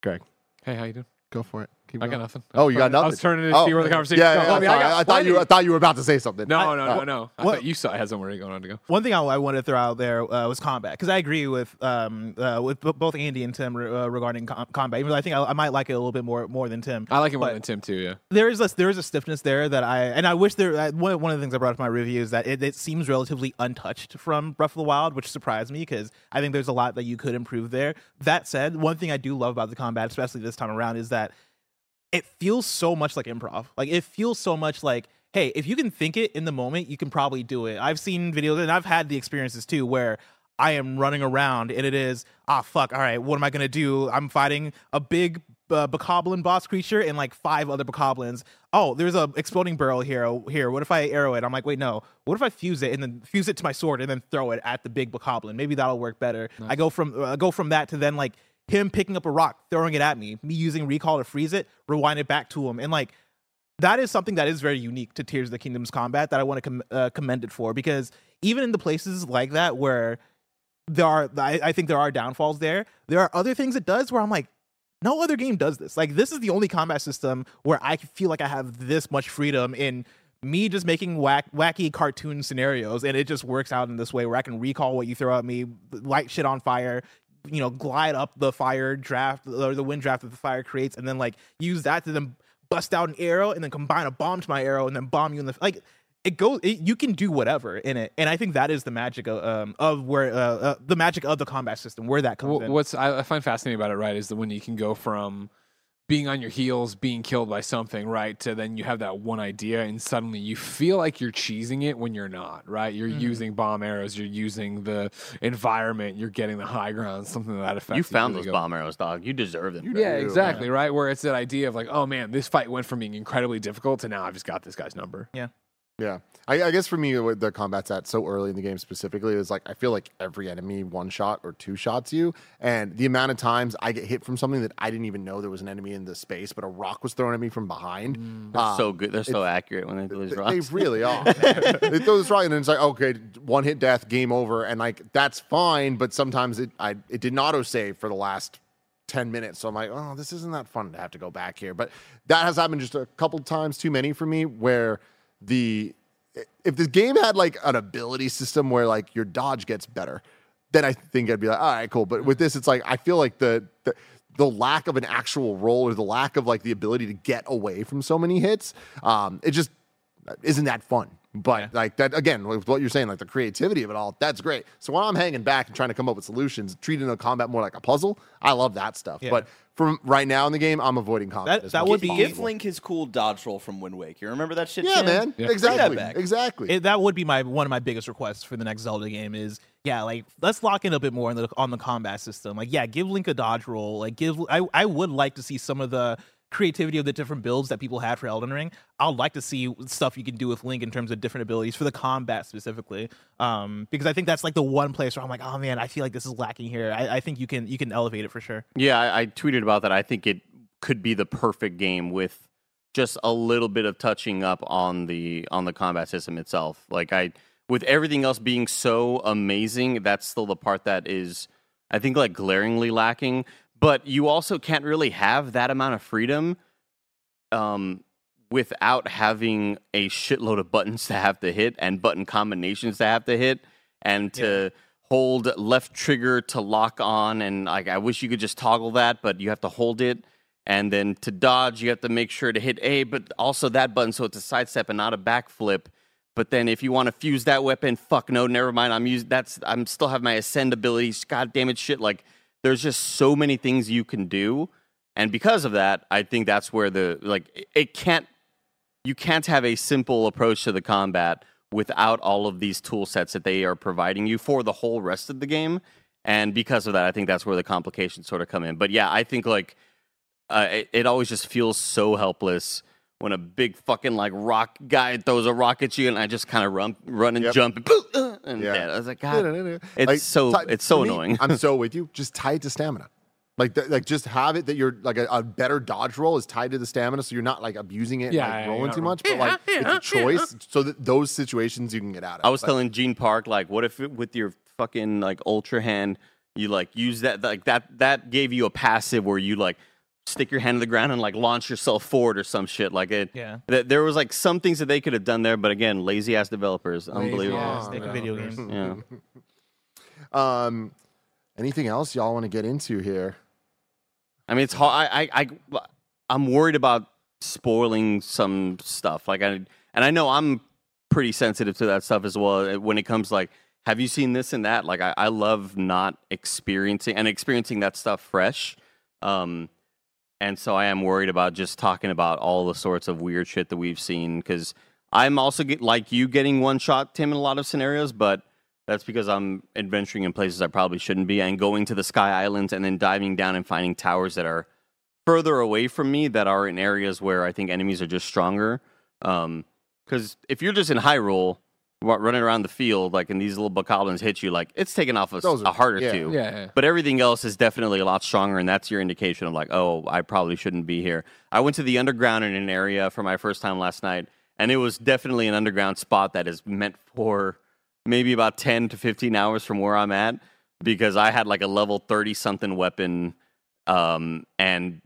Greg. Hey, how you doing? Go for it. Keep going. Got nothing. You got nothing? I was turning to see where the conversation was going. I thought you were about to say something. No. I thought you saw I had somewhere going on to go. One thing I wanted to throw out there was combat, because I agree with both Andy and Tim regarding combat. Even though I think I might like it a little bit more than Tim. I like it more than Tim too, yeah. There is a stiffness there that I wish there. One of the things I brought up in my review is that it seems relatively untouched from Breath of the Wild, which surprised me because I think there's a lot that you could improve there. That said, one thing I do love about the combat, especially this time around, is that it feels so much like improv. Like, it feels so much like, hey, if you can think it in the moment, you can probably do it. I've seen videos, and I've had the experiences too, where I am running around, and it is, fuck, all right, what am I going to do? I'm fighting a big Bokoblin boss creature and, like, 5 other Bokoblins. Oh, there's a exploding barrel here. What if I arrow it? I'm like, wait, no. What if I fuse it and then fuse it to my sword and then throw it at the big Bokoblin? Maybe that'll work better. Nice. I go from that to then, like, him picking up a rock, throwing it at me using recall to freeze it, rewind it back to him. And, like, that is something that is very unique to Tears of the Kingdom's combat that I want to commend it for, because even in the places like that where I think there are downfalls there are other things it does where I'm like, no other game does this. Like, this is the only combat system where I feel like I have this much freedom in me just making wacky cartoon scenarios, and it just works out in this way where I can recall what you throw at me, light shit on fire, you know, glide up the fire draft or the wind draft that the fire creates, and then, like, use that to then bust out an arrow and then combine a bomb to my arrow and then bomb you in the, like, it goes, you can do whatever in it. And I think that is the magic of the magic of the combat system, where that comes in. What's I find fascinating about it, right, is that when you can go from being on your heels, being killed by something, right, to then you have that one idea and suddenly you feel like you're cheesing it when you're not, right? You're using bomb arrows, you're using the environment, you're getting the high ground, something to that effect. You found those bomb arrows, dog. You deserve them. Yeah, exactly, right? Where it's that idea of, like, oh, man, this fight went from being incredibly difficult to now I've just got this guy's number. Yeah. Yeah, I guess for me, the combat's at so early in the game specifically is like, I feel like every enemy one shot or two shots you, and the amount of times I get hit from something that I didn't even know there was an enemy in the space, but a rock was thrown at me from behind. They're so good. They're so accurate when they throw these rocks. They really are. They throw this rock and it's like, okay, one hit death, game over, and like that's fine. But sometimes it didn't auto save for the last 10 minutes. So I'm like, oh, this isn't that fun to have to go back here. But that has happened just a couple times too many for me where. If the game had like an ability system where like your dodge gets better, then I think I'd be like, all right, cool. But with this, it's like I feel like the lack of an actual roll or the lack of like the ability to get away from so many hits, it just isn't that fun. But like that again, with what you're saying, like the creativity of it all, that's great. So while I'm hanging back and trying to come up with solutions, treating the combat more like a puzzle, I love that stuff. Yeah. But from right now in the game, I'm avoiding combat. That would be if Link his cool dodge roll from Wind Waker. Remember that shit? Yeah, man. Yeah. Exactly. That would be one of my biggest requests for the next Zelda game is like let's lock in a bit more on the combat system. Like give Link a dodge roll. Like I would like to see some of the creativity of the different builds that people had for Elden Ring. I'd like to see stuff you can do with Link in terms of different abilities for the combat specifically, because I think that's like the one place where I'm like, oh man, I feel like this is lacking here. I think you can elevate it for sure. Yeah, I tweeted about that. I think it could be the perfect game with just a little bit of touching up on the combat system itself. Like with everything else being so amazing, that's still the part that is, I think, like glaringly lacking. But you also can't really have that amount of freedom without having a shitload of buttons to have to hit and button combinations to have to hit and to hold left trigger to lock on. And like, I wish you could just toggle that, but you have to hold it. And then to dodge, you have to make sure to hit A, but also that button so it's a sidestep and not a backflip. But then if you want to fuse that weapon, fuck no, never mind. I'm still have my ascend abilities. God damn it, shit. Like, there's just so many things you can do, and because of that, I think that's where you can't have a simple approach to the combat without all of these tool sets that they are providing you for the whole rest of the game. And because of that, I think that's where the complications sort of come in. But yeah, I think like it always just feels so helpless when a big fucking like rock guy throws a rock at you, and I just kind of run and jump and boom. And I was like, God, it's so annoying. I'm so with you. Just tie it to stamina. Like just have it that you're like a better dodge roll is tied to the stamina, so you're not like abusing it and like rolling too much. But like it's a choice, so that those situations you can get out of. I was telling Gene Park, like, what if with your fucking like ultra hand, you like use that like that gave you a passive where you like stick your hand to the ground and like launch yourself forward or some shit like it. Yeah. There was like some things that they could have done there, but again, lazy ass developers, unbelievable. Video games. Yeah. Anything else y'all want to get into here? I mean, it's hard. I'm worried about spoiling some stuff. Like I know I'm pretty sensitive to that stuff as well. When it comes like, have you seen this and that? Like I love not experiencing that stuff fresh. And so I am worried about just talking about all the sorts of weird shit that we've seen, because I'm also getting one shot, Tim, in a lot of scenarios, but that's because I'm adventuring in places I probably shouldn't be and going to the Sky Islands and then diving down and finding towers that are further away from me that are in areas where I think enemies are just stronger. Because if you're just in Hyrule, running around the field, like, and these little bokoblins hit you, like, it's taken off a heart or two. Yeah. But everything else is definitely a lot stronger, and that's your indication of, like, oh, I probably shouldn't be here. I went to the underground in an area for my first time last night, and it was definitely an underground spot that is meant for maybe about 10 to 15 hours from where I'm at, because I had, like, a level 30-something weapon, and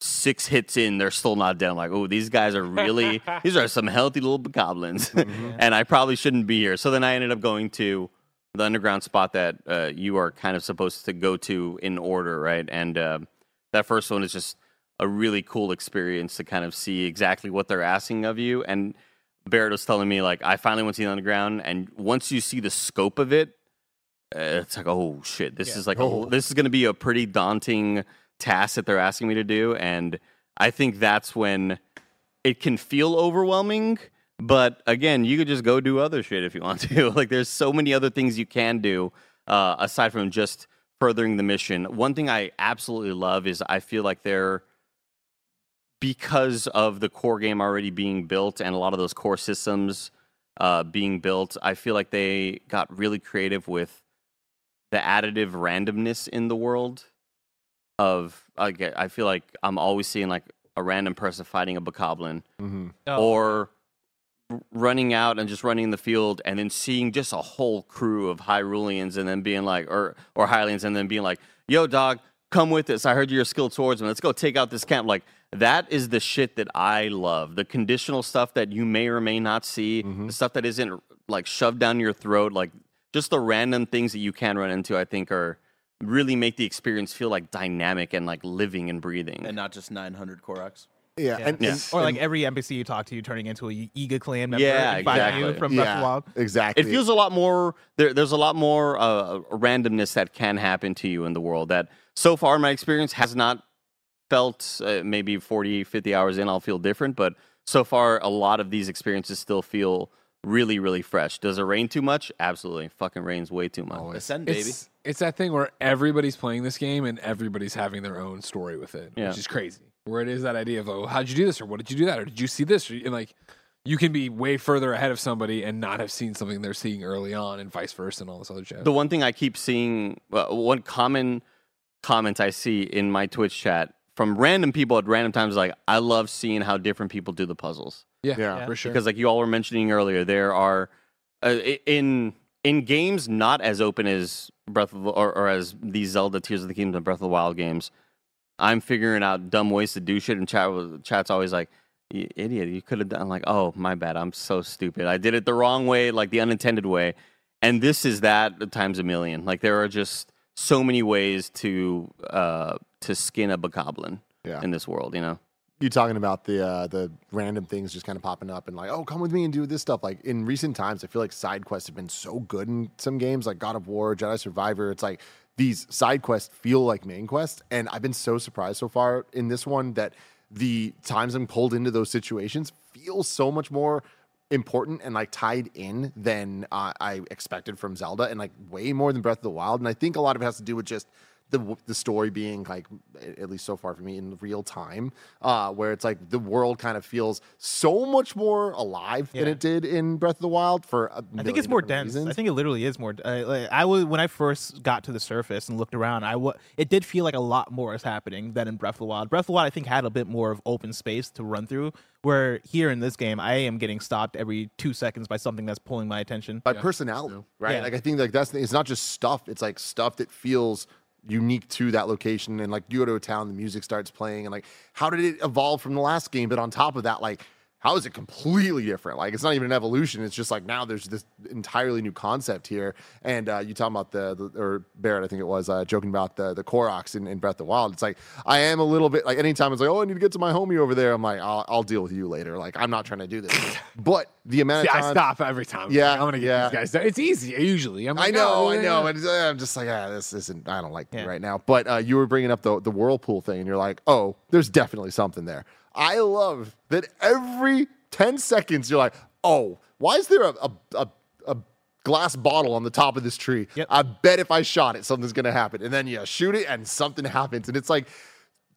6 hits in, they're still not dead. I'm like, oh, these guys are really... these are some healthy little goblins. And I probably shouldn't be here. So then I ended up going to the underground spot that you are kind of supposed to go to in order, right? And that first one is just a really cool experience to kind of see exactly what they're asking of you. And Barrett was telling me, like, I finally went to the underground, and once you see the scope of it, it's like, oh, shit. This is like, this is going to be a pretty daunting tasks that they're asking me to do, and I think that's when it can feel overwhelming. But again, you could just go do other shit if you want to. Like, there's so many other things you can do aside from just furthering the mission. One thing I absolutely love is I feel like because of the core game already being built and a lot of those core systems being built. I feel like they got really creative with the additive randomness in the world. I feel like I'm always seeing like a random person fighting a bokoblin, or running out and just running in the field and then seeing just a whole crew of Hyruleans and then being like, or Hylians, and then being like, yo, dog, come with us. I heard you're a skilled swordsman. Let's go take out this camp. Like, that is the shit that I love. The conditional stuff that you may or may not see, the stuff that isn't like shoved down your throat, like just the random things that you can run into, I think are really make the experience feel like dynamic and like living and breathing. And not just 900 Koroks. Yeah. Or like every NPC you talk to, you turning into a Yiga clan member you from Breath of the Wild. Exactly. It feels a lot more, there's a lot more randomness that can happen to you in the world that so far my experience has not felt. Maybe 40, 50 hours in, I'll feel different. But so far, a lot of these experiences still feel really, really fresh. Does it rain too much? Absolutely. It fucking rains way too much. Ascend, baby. It's that thing where everybody's playing this game and everybody's having their own story with it, which is crazy. Where it is that idea of, oh, how'd you do this? Or what did you do that? Or did you see this? And like, you can be way further ahead of somebody and not have seen something they're seeing early on and vice versa and all this other shit. The one thing I keep seeing, one common comment I see in my Twitch chat from random people at random times, like, I love seeing how different people do the puzzles. Yeah, for sure. Because like you all were mentioning earlier, there are, in games not as open as Breath of the, or as these Zelda Tears of the Kingdom and Breath of the Wild games, I'm figuring out dumb ways to do shit, and chat's always like, you idiot, you could have done, like, oh, my bad, I'm so stupid. I did it the wrong way, like the unintended way. And this is that times a million. Like, there are just so many ways to skin a bokoblin in this world, you know? You're talking about the random things just kind of popping up and like, oh, come with me and do this stuff. Like, in recent times, I feel like side quests have been so good in some games, like God of War, Jedi Survivor. It's like these side quests feel like main quests. And I've been so surprised so far in this one that the times I'm pulled into those situations feel so much more important and like tied in than I expected from Zelda, and like way more than Breath of the Wild. And I think a lot of it has to do with just the story being, like, at least so far for me, in real time, where it's like the world kind of feels so much more alive than it did in Breath of the Wild. For a I think it's more dense. Reasons. I think it literally is more. When I first got to the surface and looked around, it did feel like a lot more is happening than in Breath of the Wild. Breath of the Wild, I think, had a bit more of open space to run through. Where here in this game, I am getting stopped every 2 seconds by something that's pulling my attention. By personality, right? Yeah. Like, I think like that's it's not just stuff. It's like stuff that feels unique to that location, and like you go to a town, the music starts playing, and like, how did it evolve from the last game? But on top of that, like, how is it completely different? Like, it's not even an evolution. It's just like, now there's this entirely new concept here. And you talking about or Barrett, I think it was, joking about the Koroks in Breath of the Wild. It's like, I am a little bit like, anytime it's like, oh, I need to get to my homie over there, I'm like, I'll deal with you later. Like, I'm not trying to do this. But the amount of time I stop every time. Yeah, I'm gonna get these guys done. It's easy usually. I'm like, I know. And I'm just like, this isn't. I don't like it right now. But you were bringing up the whirlpool thing, and you're like, oh, there's definitely something there. I love that every 10 seconds you're like, oh, why is there a glass bottle on the top of this tree? Yep. I bet if I shot it, something's going to happen. And then you shoot it and something happens. And it's like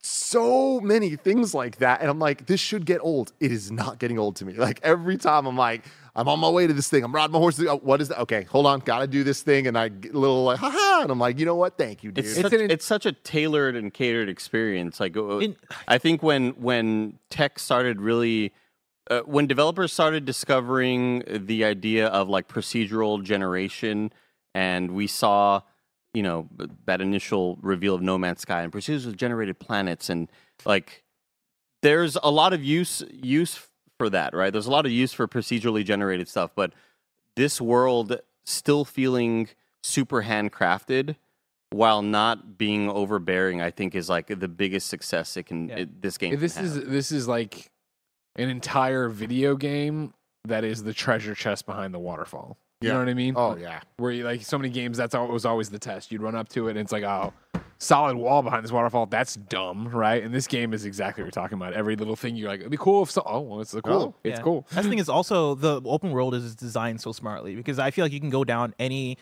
so many things like that. And I'm like, this should get old. It is not getting old to me. Like, every time I'm like, I'm on my way to this thing. I'm riding my horse. Oh, what is that? Okay, hold on. Got to do this thing. And I get a little like, ha-ha. And I'm like, you know what? Thank you, dude. It's such a tailored and catered experience. Like, I think when tech started really, when developers started discovering the idea of, like, procedural generation, and we saw, you know, that initial reveal of No Man's Sky and procedural generated planets, and, like, there's a lot of use for that, right? There's a lot of use for procedurally generated stuff, but this world still feeling super handcrafted while not being overbearing, I think, is like the biggest success this game. This is like an entire video game that is the treasure chest behind the waterfall. You know what I mean? Oh yeah. Where you, like, so many games, was always the test. You'd run up to it and it's like, oh, solid wall behind this waterfall. That's dumb, right? And this game is exactly what you're talking about. Every little thing you're like, it'd be cool if so. Oh, well, it's cool. Yeah. It's cool. That's the thing is also the open world is designed so smartly, because I feel like you can go down any,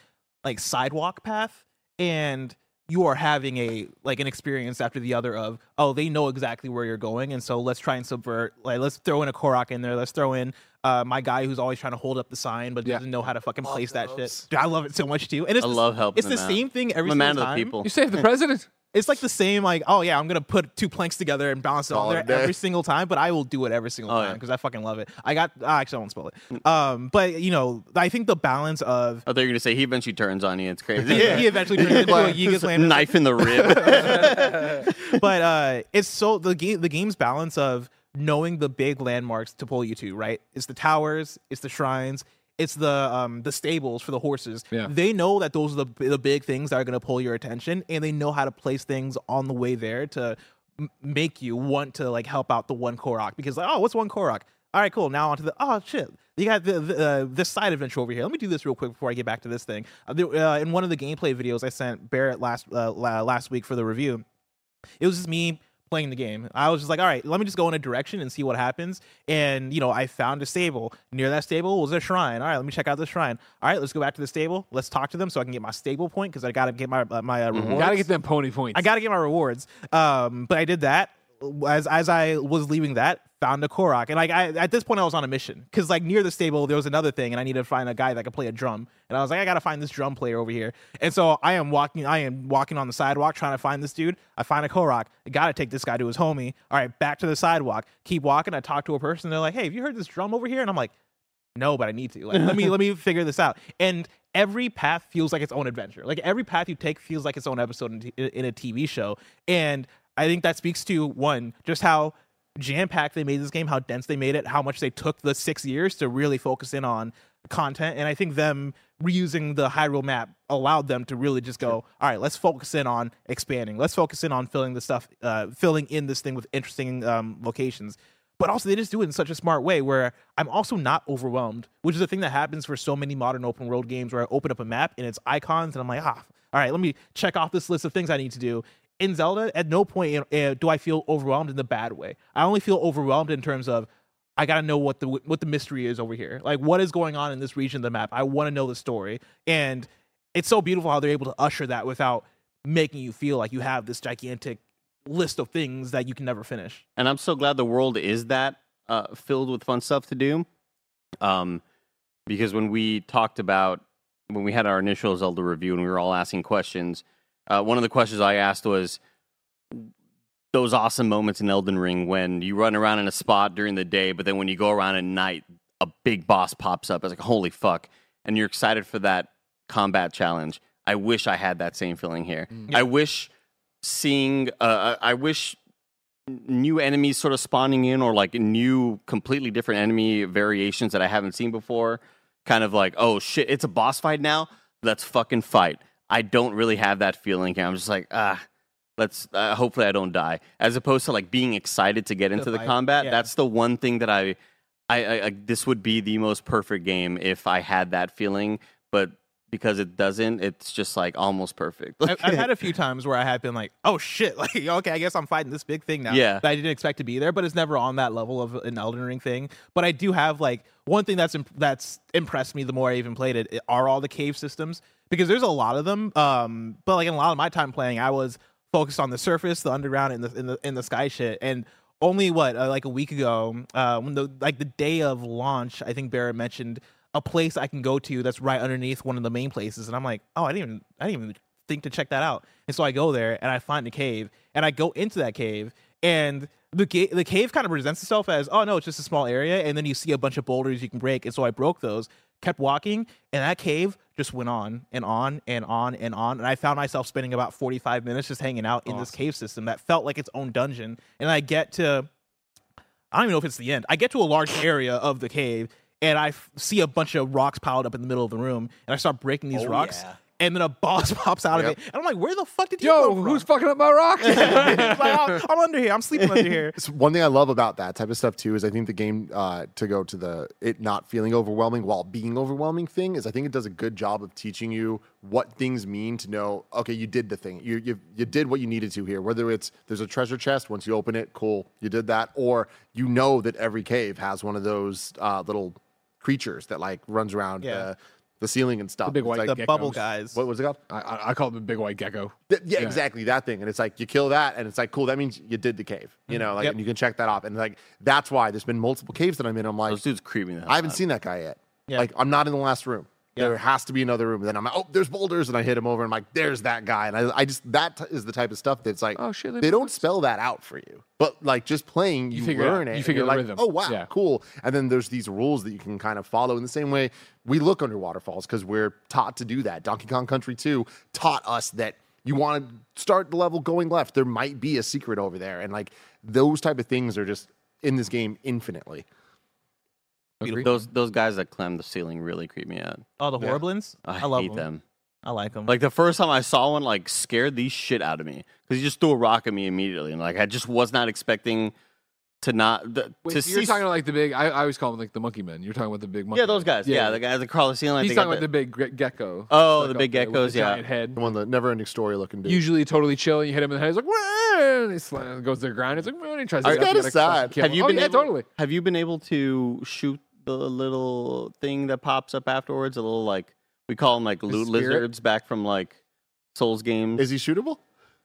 like, sidewalk path and you are having a like an experience after the other of, oh, they know exactly where you're going, and so let's try and subvert. Like, let's throw in a Korok in there. Let's throw in my guy who's always trying to hold up the sign but doesn't know how to fucking place that shit. Dude, I love it so much too. And it's I love helping. It's the same thing every single time. You saved the president. It's like the same, like, oh yeah, I'm gonna put two planks together and bounce it all there every single time, but I will do it every single time because I fucking love it. I got actually I won't spoil it. But you know, I think the balance of I thought you were gonna say he eventually turns on you. It's crazy. Yeah, he eventually turns into a Yiga's Land knife in the rib. But it's so the game's balance of knowing the big landmarks to pull you to, right? It's the towers, it's the shrines. It's the stables for the horses. Yeah. They know that those are the big things that are going to pull your attention, and they know how to place things on the way there to make you want to like help out the one Korok, because like, oh, what's one Korok? All right, cool. Now onto the oh shit, you got this side adventure over here. Let me do this real quick before I get back to this thing. In one of the gameplay videos I sent Barrett last week for the review, it was just me playing the game. I was just like, all right, let me just go in a direction and see what happens. And, you know, I found a stable. Near that stable was a shrine. All right, let me check out the shrine. All right, let's go back to the stable. Let's talk to them so I can get my stable point, because I got to get my rewards. Got to get them pony points. I got to get my rewards. But I did that. As I was leaving that, found a Korok. And like I, at this point, I was on a mission, because like near the stable, there was another thing, and I needed to find a guy that could play a drum. And I was like, I got to find this drum player over here. And so I am walking on the sidewalk trying to find this dude. I find a Korok. I got to take this guy to his homie. All right, back to the sidewalk. Keep walking. I talk to a person. They're like, hey, have you heard this drum over here? And I'm like, no, but I need to. Like, let me figure this out. And every path feels like its own adventure. Like every path you take feels like its own episode in a TV show. And I think that speaks to, one, just how jam-packed they made this game, how dense they made it, how much they took the 6 years to really focus in on content. And I think them reusing the Hyrule map allowed them to really just go, all right, let's focus in on expanding. Let's focus in on filling in this thing with interesting locations. But also, they just do it in such a smart way where I'm also not overwhelmed, which is a thing that happens for so many modern open-world games, where I open up a map and it's icons, and I'm like, all right, let me check off this list of things I need to do. In Zelda, at no point do I feel overwhelmed in the bad way. I only feel overwhelmed in terms of, I gotta know what the mystery is over here. Like, what is going on in this region of the map? I want to know the story. And it's so beautiful how they're able to usher that without making you feel like you have this gigantic list of things that you can never finish. And I'm so glad the world is that filled with fun stuff to do. Because when we had our initial Zelda review and we were all asking questions, one of the questions I asked was those awesome moments in Elden Ring when you run around in a spot during the day, but then when you go around at night, a big boss pops up. I was like, holy fuck. And you're excited for that combat challenge. I wish I had that same feeling here. Mm-hmm. I wish new enemies sort of spawning in, or like new, completely different enemy variations that I haven't seen before. Kind of like, oh shit, it's a boss fight now. Let's fucking fight. I don't really have that feeling here. I'm just like, hopefully I don't die. As opposed to like being excited to get into the combat. Yeah. That's the one thing that I this would be the most perfect game if I had that feeling. But because it doesn't, it's just like almost perfect. I've had a few times where I have been like, oh shit, like, okay, I guess I'm fighting this big thing now. Yeah. That I didn't expect to be there, but it's never on that level of an Elden Ring thing. But I do have like, one thing that's impressed me the more I even played it are all the cave systems. Because there's a lot of them, but like in a lot of my time playing, I was focused on the surface, the underground, and the sky shit. And only like a week ago, when the day of launch, I think Barrett mentioned a place I can go to that's right underneath one of the main places, and I'm like, oh, I didn't even think to check that out. And so I go there and I find a cave, and I go into that cave, and the cave kind of presents itself as, oh no, it's just a small area, and then you see a bunch of boulders you can break, and so I broke those. Kept walking, and that cave just went on and on and on and on. And I found myself spending about 45 minutes just hanging out in this cave system that felt like its own dungeon. And I don't even know if it's the end. I get to a large area of the cave, and I see a bunch of rocks piled up in the middle of the room, and I start breaking these rocks. Yeah. And then a boss pops out of it. And I'm like, where the fuck did you go from? Who's fucking up my rock? Like, I'm under here. I'm sleeping under here. So one thing I love about that type of stuff, too, is I think the game, to go to it not feeling overwhelming while being overwhelming thing, is I think it does a good job of teaching you what things mean to know, okay, you did the thing. You did what you needed to here. Whether it's there's a treasure chest, once you open it, cool, you did that. Or you know that every cave has one of those little creatures that, like, runs around the ceiling and stuff. The big white, like, the bubble guys. What was it called? I call it the big white gecko. Yeah, exactly, that thing. And it's like you kill that, and it's like, cool, that means you did the cave. You know, like, and you can check that off. And like, that's why there's been multiple caves that I'm in. I'm like, those dudes creeping the hell out. I haven't seen that guy yet. Yeah. Like, I'm not in the last room. Yeah. There has to be another room. And then I'm like, oh, there's boulders, and I hit him over. And I'm like, there's that guy. And I just, that is the type of stuff that's like, oh shit, they don't spell that out for you. But like, just playing, you learn it. You figure out rhythm. Oh wow, cool. And then there's these rules that you can kind of follow. In the same way, we look under waterfalls because we're taught to do that. Donkey Kong Country 2 taught us that you want to start the level going left. There might be a secret over there, and like, those type of things are just in this game infinitely. Agreed. Those guys that climb the ceiling really creep me out. Oh, the Horblins? I love them. I like them. Like, the first time I saw one, like, scared the shit out of me because he just threw a rock at me immediately, and like, I just was not expecting to not You're talking about like the big. I always call them like the monkey men. You're talking about the big monkey. Yeah, those guys. Yeah, the guys that crawl the ceiling. He's talking about the big gecko. Oh, the big geckos. Yeah, giant head. The one, the never-ending story looking dude. Usually totally chill. And you hit him in the head. He's like, and he slams, goes to the ground. He's like, and he tries to get inside. Have you been able to shoot the little thing that pops up afterwards? A little, like, we call them like loot lizards back from like Souls games. Is he shootable?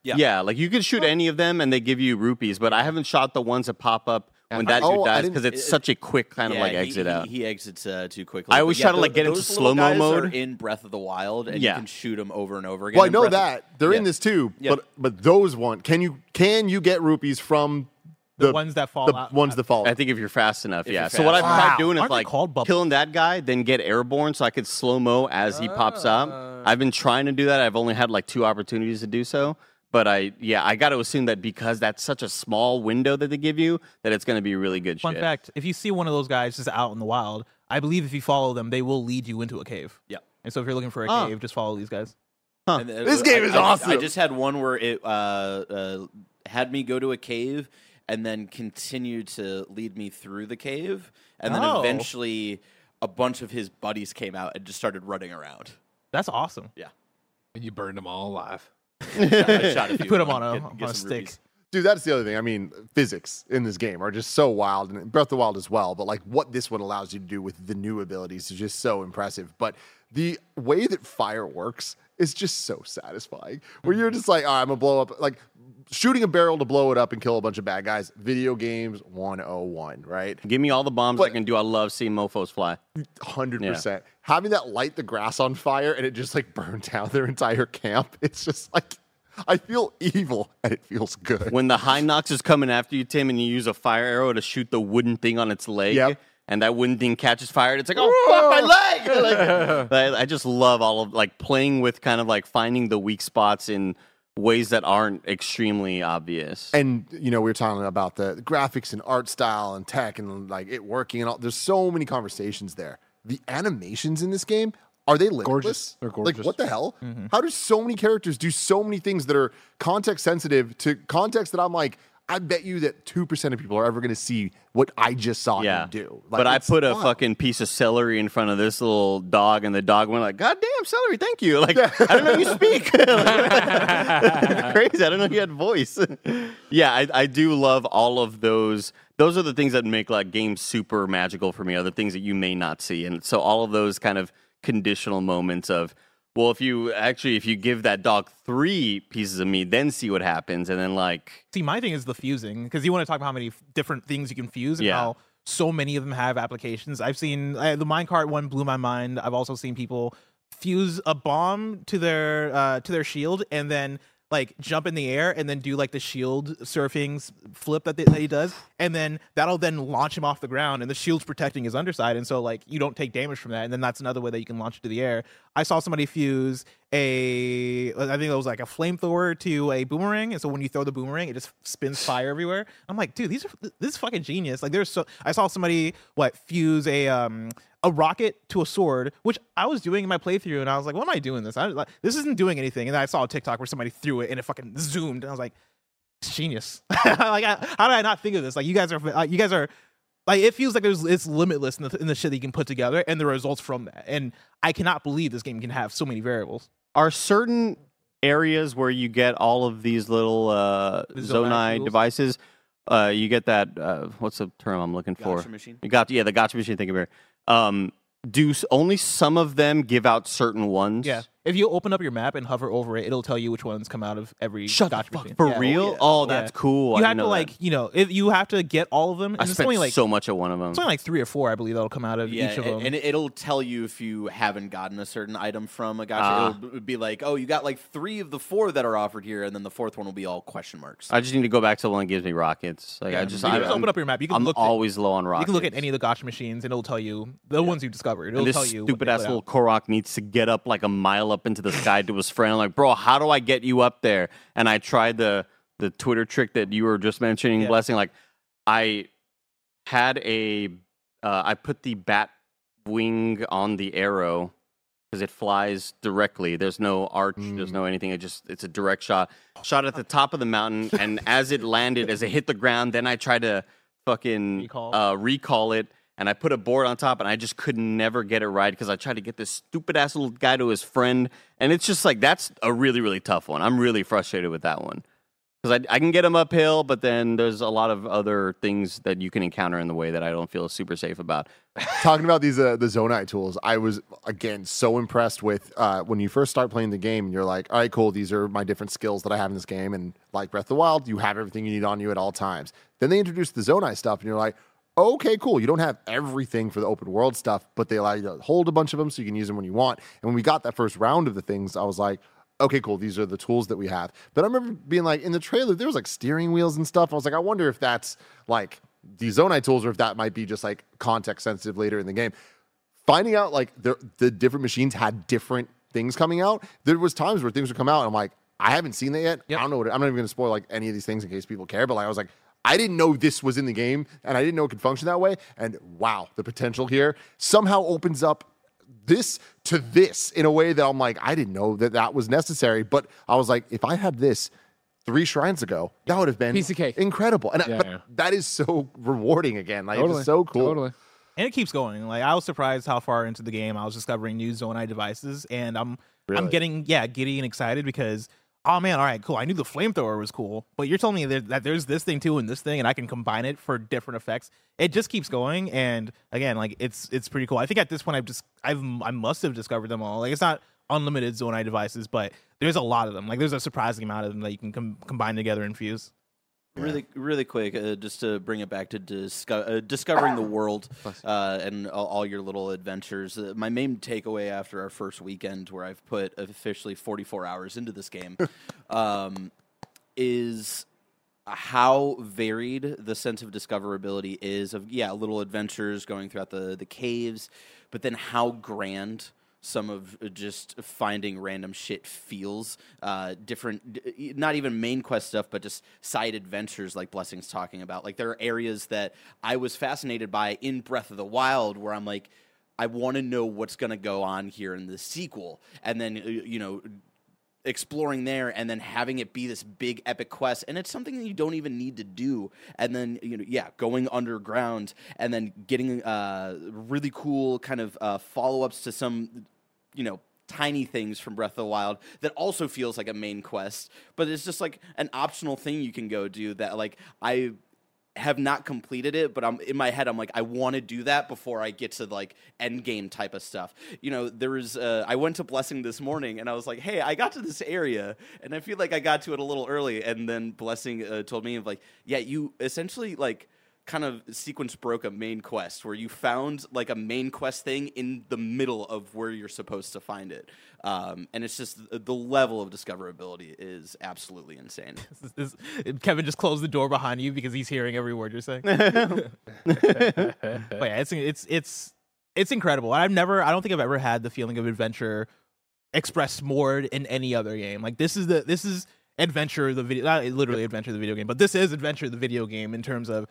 Yeah, like, you can shoot any of them and they give you rupees, but I haven't shot the ones that pop up when that dude dies because it's such a quick kind of like exit out. He exits too quickly. I always try to like get into slow-mo mode. Are in Breath of the Wild, and you can shoot them over and over again. Well, I know that. They're in this too, but those ones, can you get rupees from the ones that fall out? The ones that fall out. I think if you're fast enough, So what I've tried doing is like killing that guy, then get airborne so I could slow-mo as he pops up. I've been trying to do that. I've only had like 2 opportunities to do so. But I got to assume that because that's such a small window that they give you, that it's going to be really good. Fun fact, if you see one of those guys just out in the wild, I believe if you follow them, they will lead you into a cave. Yeah. And so if you're looking for a cave, just follow these guys. Huh. This game is awesome. I just had one where it had me go to a cave and then continued to lead me through the cave. And then eventually a bunch of his buddies came out and just started running around. That's awesome. Yeah. And you burned them all alive. You put them on a stick. Dude, that's the other thing. I mean, physics in this game are just so wild, and Breath of the Wild as well, but like, what this one allows you to do with the new abilities is just so impressive. But the way that fire works is just so satisfying, where you're just like, oh, I'm gonna blow up, like, shooting a barrel to blow it up and kill a bunch of bad guys. Video games 101, right? Give me all the bombs I can do. I love seeing mofos fly. 100%. Yeah. Having that light the grass on fire and it just like burns down their entire camp. It's just like, I feel evil and it feels good. When the Hinox is coming after you, Tim, and you use a fire arrow to shoot the wooden thing on its leg. Yep. And that wooden thing catches fire, and it's like, oh, fuck, my leg! Like, I just love all of, like, playing with kind of, like, finding the weak spots in ways that aren't extremely obvious. And, you know, we were talking about the graphics and art style and tech and, like, it working and all. There's so many conversations there. The animations in this game, are they limitless? Gorgeous. They're gorgeous. Like, what the hell? Mm-hmm. How do so many characters do so many things that are context-sensitive to context that I'm like, I bet you that 2% of people are ever going to see what I just saw you do. Like, but I put a fucking piece of celery in front of this little dog, and the dog went like, God damn, celery, thank you. Like, I don't know you speak. Crazy. I don't know you had voice. I do love all of those. Those are the things that make, like, games super magical for me, are the things that you may not see. And so all of those kind of conditional moments of, well, if you give that dog 3 pieces of meat, then see what happens. And then, like, see, my thing is the fusing, because you want to talk about how many different things you can fuse and how so many of them have applications. I've seen the minecart one blew my mind. I've also seen people fuse a bomb to their shield and then, like, jump in the air and then do, like, the shield surfing flip that he does. And then that'll then launch him off the ground, and the shield's protecting his underside. And so, like, you don't take damage from that. And then that's another way that you can launch into the air. I saw somebody fuse I think it was like a flamethrower to a boomerang. And so when you throw the boomerang, it just spins fire everywhere. I'm like, dude, this is fucking genius. Like, I saw somebody fuse a rocket to a sword, which I was doing in my playthrough, and I was like, what am I doing this? This isn't doing anything. And then I saw a TikTok where somebody threw it and it fucking zoomed. And I was like, it's genius. Like, how did I not think of this? Like, you guys are like, it feels like it's limitless in the shit that you can put together and the results from that. And I cannot believe this game can have so many variables. Are certain areas where you get all of these little Zonai devices, you get that, what's the term I'm looking for? Gotcha machine. You got the gotcha machine, thank you, Barrett. do only some of them give out certain ones. Yeah. If you open up your map and hover over it, it'll tell you which ones come out of every gacha machine. For real? Yeah. Oh, that's cool. You have to, like, you know, if you have to get all of them. And I spent only, like, so much of one of them. It's only like 3 or 4, I believe, that'll come out of each of them. And it'll tell you if you haven't gotten a certain item from a gacha. It'll be like, oh, you got like 3 of the 4 that are offered here, and then the 4th one will be all question marks. I just need to go back to the one that gives me rockets. Like, you just open up your map. You can I'm always low on rockets. You can look at any of the gacha machines, and it'll tell you the ones you've discovered. It'll tell you. Stupid ass little Korok needs to get up like a mile up into the sky to his friend. I'm like, bro, how do I get you up there? And I tried the Twitter trick that you were just mentioning, Blessing. Like, I had I put the bat wing on the arrow because it flies directly. There's no arch, there's no anything. It's a direct shot. Shot at the top of the mountain, and as it landed, as it hit the ground, then I tried to fucking recall it. And I put a board on top, and I just could never get it right because I tried to get this stupid-ass little guy to his friend. And it's just like, that's a really, really tough one. I'm really frustrated with that one. Because I can get him uphill, but then there's a lot of other things that you can encounter in the way that I don't feel super safe about. Talking about these the Zonai tools, I was, again, so impressed with when you first start playing the game, and you're like, all right, cool, these are my different skills that I have in this game. And like Breath of the Wild, you have everything you need on you at all times. Then they introduce the Zonai stuff, and you're like, okay, cool. You don't have everything for the open world stuff, but they allow you to hold a bunch of them so you can use them when you want. And when we got that first round of the things, I was like, okay, cool. These are the tools that we have. But I remember being like, in the trailer, there was like steering wheels and stuff. I was like, I wonder if that's like the Zonai tools or if that might be just like context sensitive later in the game. Finding out like the different machines had different things coming out. There was times where things would come out and I'm like, I haven't seen that yet. Yep. I don't know. I'm not even going to spoil like any of these things in case people care. But like, I was like, I didn't know this was in the game, and I didn't know it could function that way. And wow, the potential here somehow opens up this to this in a way that I'm like, I didn't know that that was necessary. But I was like, if I had this 3 shrines ago, that would have been piece of cake. Incredible. And that is so rewarding again. Like, totally. It's so cool. Totally. And it keeps going. Like, I was surprised how far into the game I was discovering new Zonai devices, and I'm getting giddy and excited because. Oh, man, all right, cool. I knew the flamethrower was cool, but you're telling me that there's this thing, too, and this thing, and I can combine it for different effects. It just keeps going, and, again, like, it's pretty cool. I think at this point, I must have discovered them all. Like, it's not unlimited Zonai devices, but there's a lot of them. Like, there's a surprising amount of them that you can combine together and fuse. Really, really quick, just to bring it back to discovering the world and all your little adventures. My main takeaway after our first weekend, where I've put officially 44 hours into this game, is how varied the sense of discoverability is of, little adventures going throughout the caves, but then how grand some of just finding random shit feels, different, not even main quest stuff, but just side adventures like Blessing's talking about. Like, there are areas that I was fascinated by in Breath of the Wild where I'm like, I want to know what's going to go on here in the sequel. And then, you know, exploring there and then having it be this big epic quest, and it's something that you don't even need to do, and then going underground and then getting really cool kind of follow-ups to some tiny things from Breath of the Wild that also feels like a main quest, but it's just like an optional thing you can go do that, like, I have not completed it, but I'm in my head. I'm like, I want to do that before I get to like end game type of stuff. You know, there is. I went to Blessing this morning, and I was like, hey, I got to this area, and I feel like I got to it a little early. And then Blessing told me, like, yeah, you essentially like kind of sequence broke a main quest where you found like a main quest thing in the middle of where you're supposed to find it. And it's just the level of discoverability is absolutely insane. Kevin just closed the door behind you because he's hearing every word you're saying. But yeah, it's incredible. I don't think I've ever had the feeling of adventure expressed more in any other game. Like, this is adventure the video, not literally adventure the video game, but this is adventure the video game in terms of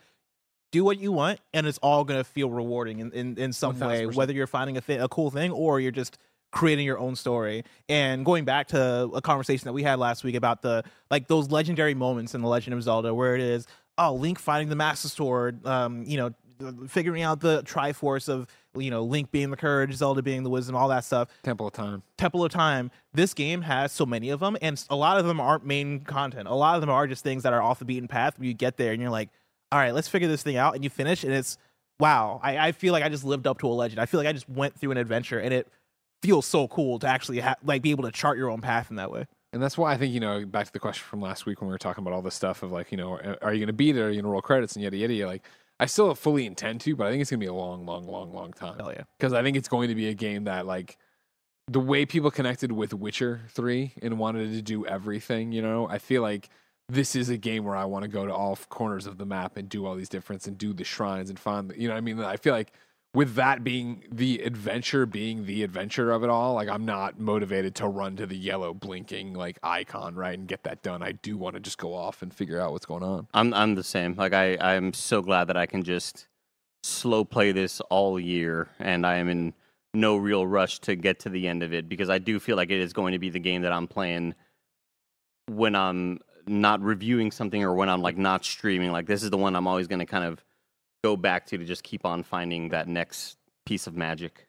do what you want, and it's all gonna feel rewarding in some 1,000%. Way, whether you're finding a cool thing or you're just creating your own story. And going back to a conversation that we had last week about the like those legendary moments in The Legend of Zelda where it is, oh, Link finding the Master Sword, figuring out the Triforce of, Link being the courage, Zelda being the wisdom, all that stuff. Temple of Time. This game has so many of them, and a lot of them aren't main content. A lot of them are just things that are off the beaten path. You get there and you're like, all right, let's figure this thing out, and you finish, and it's wow, I feel like I just lived up to a legend. I feel like I just went through an adventure, and it feels so cool to actually be able to chart your own path in that way. And that's why I think, you know, back to the question from last week when we were talking about all this stuff of like, you know, are you going to beat it? Are you going to roll credits and yada, yada, yada? Like, I still fully intend to, but I think it's going to be a long, long, long, long time. Hell yeah. Because I think it's going to be a game that, like, the way people connected with Witcher 3 and wanted to do everything, you know, I feel like this is a game where I want to go to all corners of the map and do all these different and do the shrines and find, you know what I mean? I feel like with that being the adventure of it all, like, I'm not motivated to run to the yellow blinking, like, icon, right, and get that done. I do want to just go off and figure out what's going on. I'm the same. Like, I'm so glad that I can just slow play this all year, and I am in no real rush to get to the end of it, because I do feel like it is going to be the game that I'm playing when I'm not reviewing something or when I'm, like, not streaming. Like, this is the one I'm always going to kind of go back to just keep on finding that next piece of magic.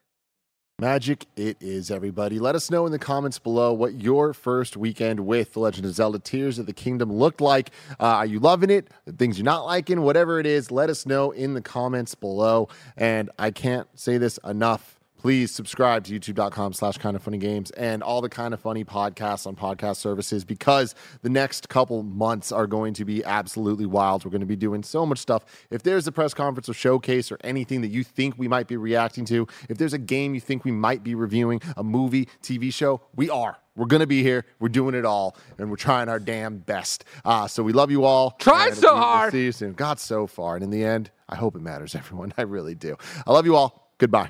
Magic it is, everybody. Let us know in the comments below what your first weekend with The Legend of Zelda Tears of the Kingdom looked like. Are you loving it? The things you're not liking? Whatever it is, let us know in the comments below. And I can't say this enough. Please subscribe to youtube.com/KindaFunnyGames and all the Kinda Funny podcasts on podcast services, because the next couple months are going to be absolutely wild. We're going to be doing so much stuff. If there's a press conference or showcase or anything that you think we might be reacting to, if there's a game you think we might be reviewing, a movie, TV show, we are. We're going to be here. We're doing it all, and we're trying our damn best. So we love you all. Try so hard. See you soon. Got so far. And in the end, I hope it matters, everyone. I really do. I love you all. Goodbye.